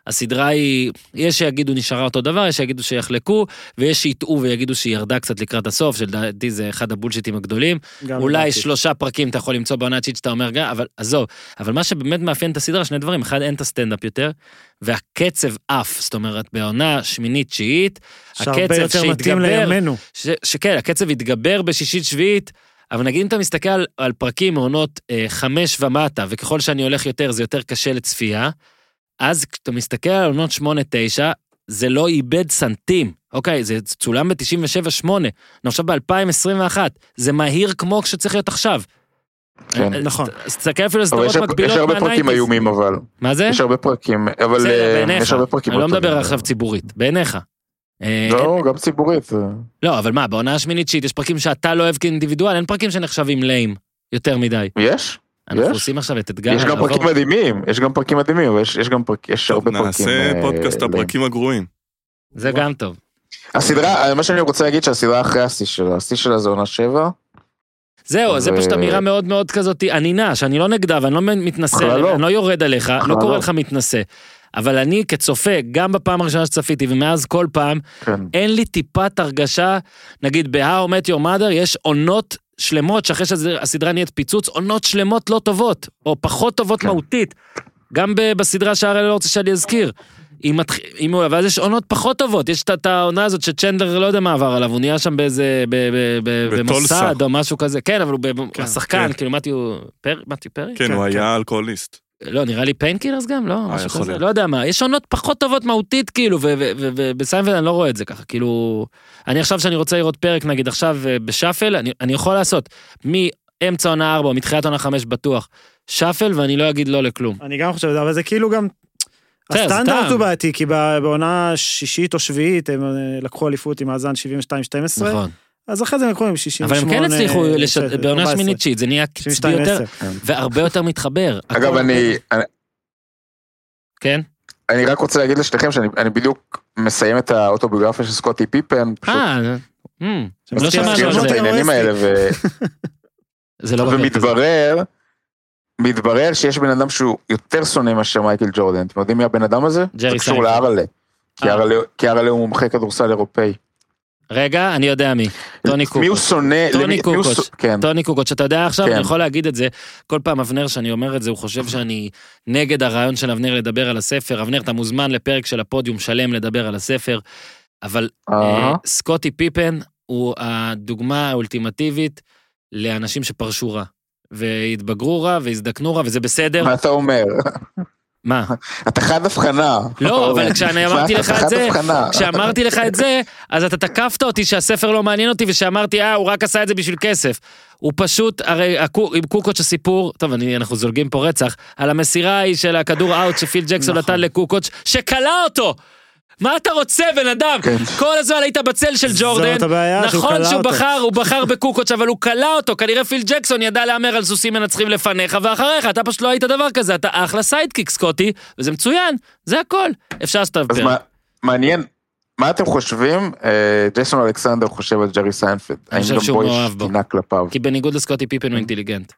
הסדרה היא, יש שיגידו נשארה אותו דבר, יש שיגידו שיחלקו, ויש שיטעו ויגידו שהיא ירדה קצת לקראת הסוף, שלדעתי זה אחד הבולשיטים הגדולים, אולי שלושה פרקים אתה יכול למצוא בעונת שיט שאתה אומר, אבל עזוב, אבל מה שבאמת מאפיין את הסדרה, שני דברים, אחד אין את הסטנדאפ יותר, והקצב אף, זאת אומרת, בעונה שמינית שיעית, הקצב שהתגבר, שכן, הקצב התגבר בשישית שביעית, אבל נגיד אם אתה מסתכל על פרקים מעונות חמש ומטה, וככל שאני הולך יותר, זה יותר קשה לצפייה, אז כשאתה מסתכל על עונות שמונה תשע, זה לא איבד סנטים, אוקיי, זה צולם ב-תשעים ושבע שמונה, עכשיו ב-אלפיים עשרים ואחת, זה מהיר כמו כשצריך להיות עכשיו. נכון. אז תסתכל אפילו לסדרות מקבילות. יש הרבה פרקים איומים אבל. מה זה? יש הרבה פרקים, אבל יש הרבה פרקים. אני לא מדבר עכשיו ציבורית, בעיניך. לא, גם ציבורית. לא, אבל מה, בעונה השמינית שיט, יש פרקים שאתה לא אוהב כאינדיבידואל, אין פרקים שנחשבים ליים יותר מדי. יש? אנחנו עושים עכשיו את אתגר. יש גם פרקים מדהימים, יש גם פרקים מדהימים, יש גם פרקים, יש הרבה פרקים. נעשה פודקאסט הפרקים הגרועים. זה גם טוב. הסדרה, מה שאני רוצה להגיד שהסדרה אחרי השיא שלה, השיא שלה זה עונה שבע. זהו, זה פשוט אמירה מאוד מאוד כזאת, ענינה, שאני לא נגדה, ואני לא מתנסה, אני לא יורד עליך, לא קורא לך מתנסה. אבל אני כצופה, גם בפעם הראשונה שצפיתי, ומאז כל פעם, אין לי טיפת הרגשה, נגיד ב-How I Met Your Mother, יש עונות שלמות, שאחרי שהסדרה נהיית פיצוץ, עונות שלמות לא טובות, או פחות טובות מהותית, גם בסדרה שהארל לא רוצה שאני אזכיר, ואז יש עונות פחות טובות, יש את העונה הזאת שצ'נדלר לא יודע מה עבר עליו, הוא נהיה שם באיזה, במוסד או משהו כזה, כן, אבל הוא השחקן, כאילו מתיו פרי? כן, הוא היה אלכוהוליסט. לא, נראה לי פיינקילרס גם, לא? לא יודע מה, יש עונות פחות טובות מהותית, כאילו, ובסיינפלד אני לא רואה את זה ככה, כאילו, אני עכשיו שאני רוצה לראות פרק, נגיד עכשיו בשאפל, אני יכול לעשות, מאמצע עונה ארבע, מתחילת עונה חמש בטוח, שאפל, ואני לא אגיד לא לכלום. אני גם חושב, אבל זה כאילו גם, הסטנדרט הוא בעתי, כי בעונה שישית או שביעית, הם לקחו אליפות עם האזן שבעים ושתיים שתים עשרה, נכון. אז אחרי זה הם קוראים שישים ושמונה... אבל הם כן הצליחו בעונה שמינית שיט, זה נהיה קצת יותר, והרבה יותר מתחבר. אגב, אני... כן? אני רק רוצה להגיד לשניכם שאני בדיוק מסיים את האוטוביוגרפיה של סקוטי פיפן, פשוט... אה, לא שמענו על זה. העניינים האלה, ומתברר, מתברר שיש בן אדם שהוא יותר שונא מאשר מייקל ג'ורדן. אתם יודעים מי הבן אדם הזה? ג'רי סיינפלד. זה קשור לאהרל'ה, כי אהרל'ה הוא מומחה כדורסל אירופאי. רגע, אני יודע מי, טוני קוקוץ'. מי הוא שונא? טוני קוקוץ', טוני קוקוץ', אתה יודע עכשיו, אני יכול להגיד את זה, כל פעם אבנר שאני אומר את זה, הוא חושב שאני נגד הרעיון של אבנר לדבר על הספר, אבנר, אתה מוזמן לפרק של הפודיום שלם לדבר על הספר, אבל סקוטי פיפן הוא הדוגמה האולטימטיבית לאנשים שפרשו רע, והתבגרו רע, והזדקנו רע, וזה בסדר. מה אתה אומר? מה? אתה חד הבחנה. לא, אבל כשאני אמרתי לך את זה, כשאמרתי לך את זה, אז אתה תקפת אותי שהספר לא מעניין אותי, ושאמרתי, אה, הוא רק עשה את זה בשביל כסף. הוא פשוט, הרי עם קוקוץ' הסיפור, טוב, אנחנו זולגים פה רצח, על המסירה היא של הכדור אאוט שפיל ג'קסון נתן לקוקוץ' שקלה אותו. מה אתה רוצה, בן אדם? כל הזמן היית בצל של ג'ורדן, נכון שהוא בחר, הוא בחר בקוקוץ' אבל הוא קלה אותו, כנראה פיל ג'קסון ידע לאמר על סוסים מנצחים לפניך ואחריך, אתה פשוט לא היית דבר כזה, אתה אחלה סיידקיק סקוטי, וזה מצוין, זה הכל, אפשר שתעבר. אז מעניין, מה אתם חושבים, ג'ייסון אלכסנדר חושב על ג'רי סיינפלד? אני חושב שהוא מאוהב בו, כי בניגוד לסקוטי פיפן הוא אינטליגנט,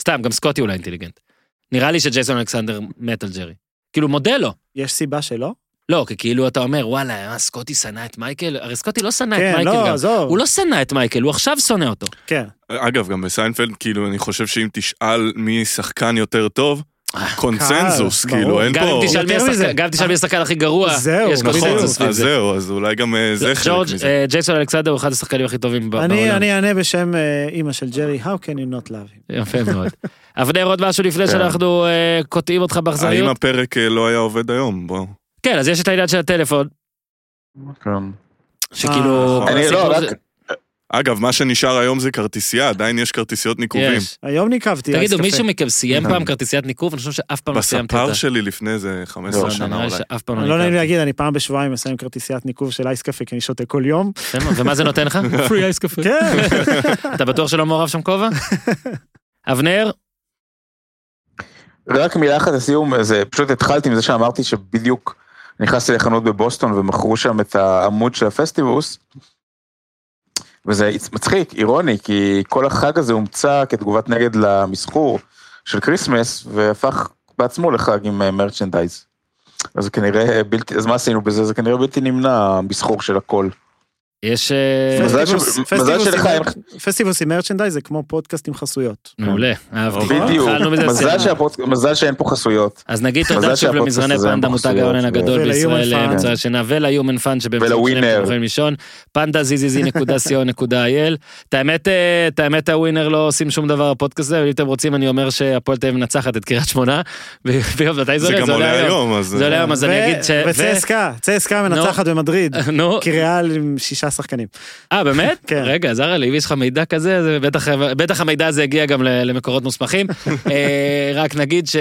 סתם, גם סקוטי אולי אינטליגנט, נראה לי שג'ייסון אלכסנדר מת על ג'רי, כאילו מודה לו. יש סיבה שלא? לא, כי כאילו אתה אומר, וואלה, סקוטי שנא את מייקל? הרי סקוטי לא שנא את מייקל גם. הוא לא שנא את מייקל, הוא עכשיו שונא אותו. אגב, גם בסיינפלד, כאילו, אני חושב שאם תשאל מי שחקן יותר טוב, קונצנזוס, כאילו, אין פה... גם תשאל מי השחקן הכי גרוע, יש קונצנזוס. אז זהו, אז אולי גם זה חלק מזה. ג'ייסון אלכסנדר הוא אחד השחקנים הכי טובים בעולם. אני אענה בשם אמא של ג'רי, How can you not love him? יפה מאוד. אבנר, עוד משהו לפני שאנחנו קוטעים אותך באכזריות? האם הפרק לא היה עובד היום? כן, אז יש את העניין של הטלפון. שכאילו... אגב, מה שנשאר היום זה כרטיסייה, עדיין יש כרטיסיות ניקובים. היום ניקבתי. תגידו, מישהו מכם סיים פעם כרטיסיית ניקוב? אני חושב שאף פעם לא סיימת את זה. בספר שלי לפני זה חמש עשרה שנה אולי. אני לא נעים להגיד, אני פעם בשבועיים מסיים כרטיסיית ניקוב של אייס קפה, כי אני שותה כל יום. ומה זה נותן לך? פרי אייס קפה. כן. אתה בטוח שלא מעורב שם כובע? אבנר? רק מילה אחת לסיום, פשוט התחלתי עם זה שאמרתי שבדיוק נכנסתי לחנות בבוסטון ומכרו שם את העמוד של הפסטיבוס, וזה מצחיק, אירוני, כי כל החג הזה הומצא כתגובת נגד למסחור של קריסמס, והפך בעצמו לחג עם מרצ'נדייז. אז כנראה בלתי, אז מה עשינו בזה? זה כנראה בלתי נמנע מסחור של הכל. יש... פסטיבוס עם מרצ'נדייז זה כמו פודקאסט עם חסויות. מעולה, אהבתי. בדיוק, מזל שאין פה חסויות. אז נגיד תודה שוב למזרני פנדה, מותג העונן הגדול בישראל, המצאה שינה, ול-Human Fund שבאמצעות שלהם יכולים לישון, פנדה דוט סי או דוט איי אל. את האמת, הווינר לא עושים שום דבר הפודקאסט הזה, אבל אם אתם רוצים, אני אומר שהפועל תל אביב מנצחת את קריית שמונה, ביום נתי זה עולה. זה גם עולה היום. זה עולה היום, אז אני אגיד ש... וצסקה, צסקה מנצחת במדריד, קריאל שישה שחקנים. אה, באמת? כן. רגע, זרה, אם יש לך מידע כזה, בטח המידע הזה הגיע גם למקורות מוסמכים. רק נגיד ש...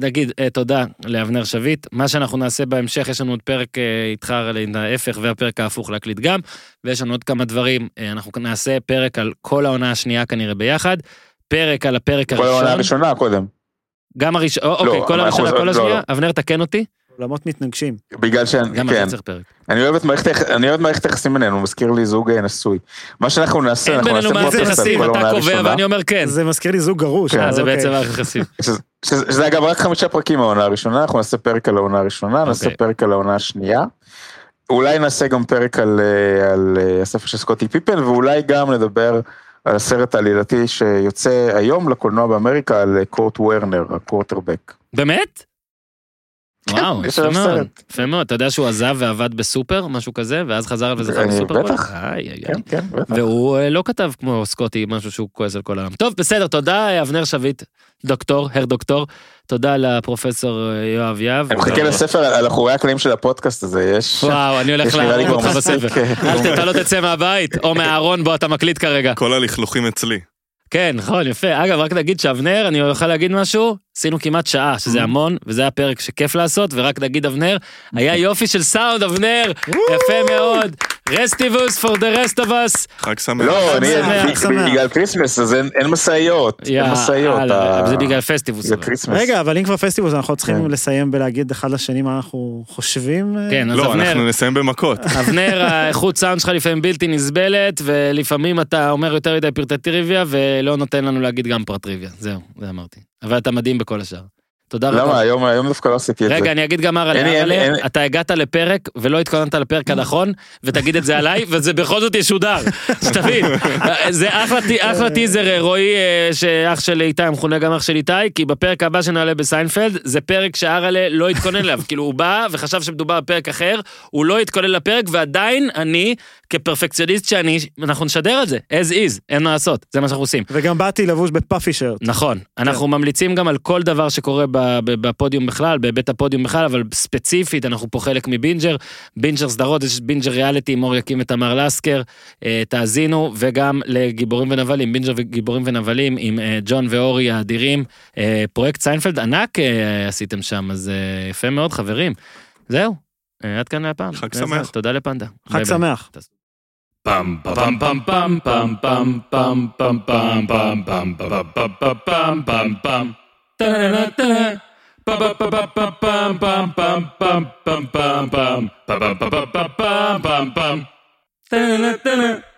נגיד, תודה לאבנר שביט. מה שאנחנו נעשה בהמשך, יש לנו עוד פרק איתך על ההפך, והפרק ההפוך להקליט גם, ויש לנו עוד כמה דברים. אנחנו נעשה פרק על כל העונה השנייה, כנראה ביחד. פרק על הפרק הראשון. כל העונה הראשונה קודם. גם הראשון, אוקיי, כל הראשונה, כל השנייה. אבנר, תקן אותי. עולמות מתנגשים. בגלל שאני, גם כן. אני אוהב את מערכת היחסים בינינו, מזכיר לי זוג נשוי. מה שאנחנו נעשה, אנחנו נעשה פרק על כל העונה הראשונה. ואני אומר כן. זה מזכיר לי זוג גרוש. אה, זה בעצם מערכת היחסים. שזה אגב רק חמישה פרקים העונה הראשונה, אנחנו נעשה פרק על העונה הראשונה, נעשה פרק על העונה השנייה, אולי נעשה גם פרק על הספר של סקוטי פיפן, ואולי גם נדבר על הסרט העלילתי שיוצא היום לקולנוע באמריקה על קורט וורנר, הקורטרבק. באמת? וואו, יפה מאוד, יפה מאוד, אתה יודע שהוא עזב ועבד בסופר, משהו כזה, ואז חזר וזכה בסופר, בטח, והוא לא כתב כמו סקוטי, משהו שהוא כועס על כל העולם, טוב, בסדר, תודה אבנר שביט, דוקטור, הר דוקטור, תודה לפרופסור יואב יהב. אני מחכה לספר על אחורי הקלעים של הפודקאסט הזה, יש... וואו, אני הולך להראות אותך בספר, אתה לא תצא מהבית, או מהארון בו אתה מקליט כרגע. כל הלכלוכים אצלי. כן, נכון, יפה. אגב, רק נגיד שאבנר, אני הולכה להגיד משהו, עשינו כמעט שעה, שזה המון, וזה היה פרק שכיף לעשות, ורק נגיד אבנר, היה יופי של סאונד, אבנר, יפה מאוד, Festivus for the rest of us. חג שמח. לא, בגלל קריסמס, אז אין משאיות, אין משאיות. זה בגלל פסטיבוס. רגע, אבל אם כבר פסטיבוס, אנחנו צריכים לסיים בלהגיד אחד לשני מה אנחנו חושבים. לא, אנחנו נסיים במכות. אבנר, האיכות סאונד שלך לפעמים בלתי נסבלת, ולפעמים אתה אומר יותר מדי פרטי טריוויה, ולא נותן לנו להגיד גם פרט טריוויה. זהו, זה אמרתי. אבל אתה מדהים בכל השאר. למה? היום, היום דווקא לא עשיתי את זה. רגע, אני אגיד גם אהרל'ה, אתה הגעת לפרק ולא התכוננת לפרק הנכון, ותגיד את זה עליי, וזה בכל זאת ישודר. שתבין, זה אחלה טיזר, רועי, שאח של איתי, המכונה גם אח של איתי, כי בפרק הבא שנעלה בסיינפלד, זה פרק שאהרל'ה לא התכונן אליו. כאילו, הוא בא וחשב שמדובר בפרק אחר, הוא לא התכונן לפרק, ועדיין אני, כפרפקציוניסט שאני, אנחנו נשדר על זה, as is, אין מה לעשות, זה מה שאנחנו עושים. וגם באתי לבוש בפאפי שירט. נכון, אנחנו ממליצים גם על כל דבר שקורה ב בפודיום בכלל, בבית הפודיום בכלל, אבל ספציפית, אנחנו פה חלק מבינג'ר, בינג'ר סדרות, יש בינג'ר ריאליטי, מור יקים את אמר לסקר, תאזינו, וגם לגיבורים ונבלים, בינג'ר וגיבורים ונבלים, עם ג'ון ואורי האדירים, פרויקט סיינפלד ענק עשיתם שם, אז יפה מאוד חברים, זהו, עד כאן להפעם, תודה לפנדה, חג שמח. Pam pam pam pam pam pam pam pam pam pam pam pam pam pam ta ta pa pa pa pa pam pam pam pam pam pam pam pa pa pa pam pam pam ta ta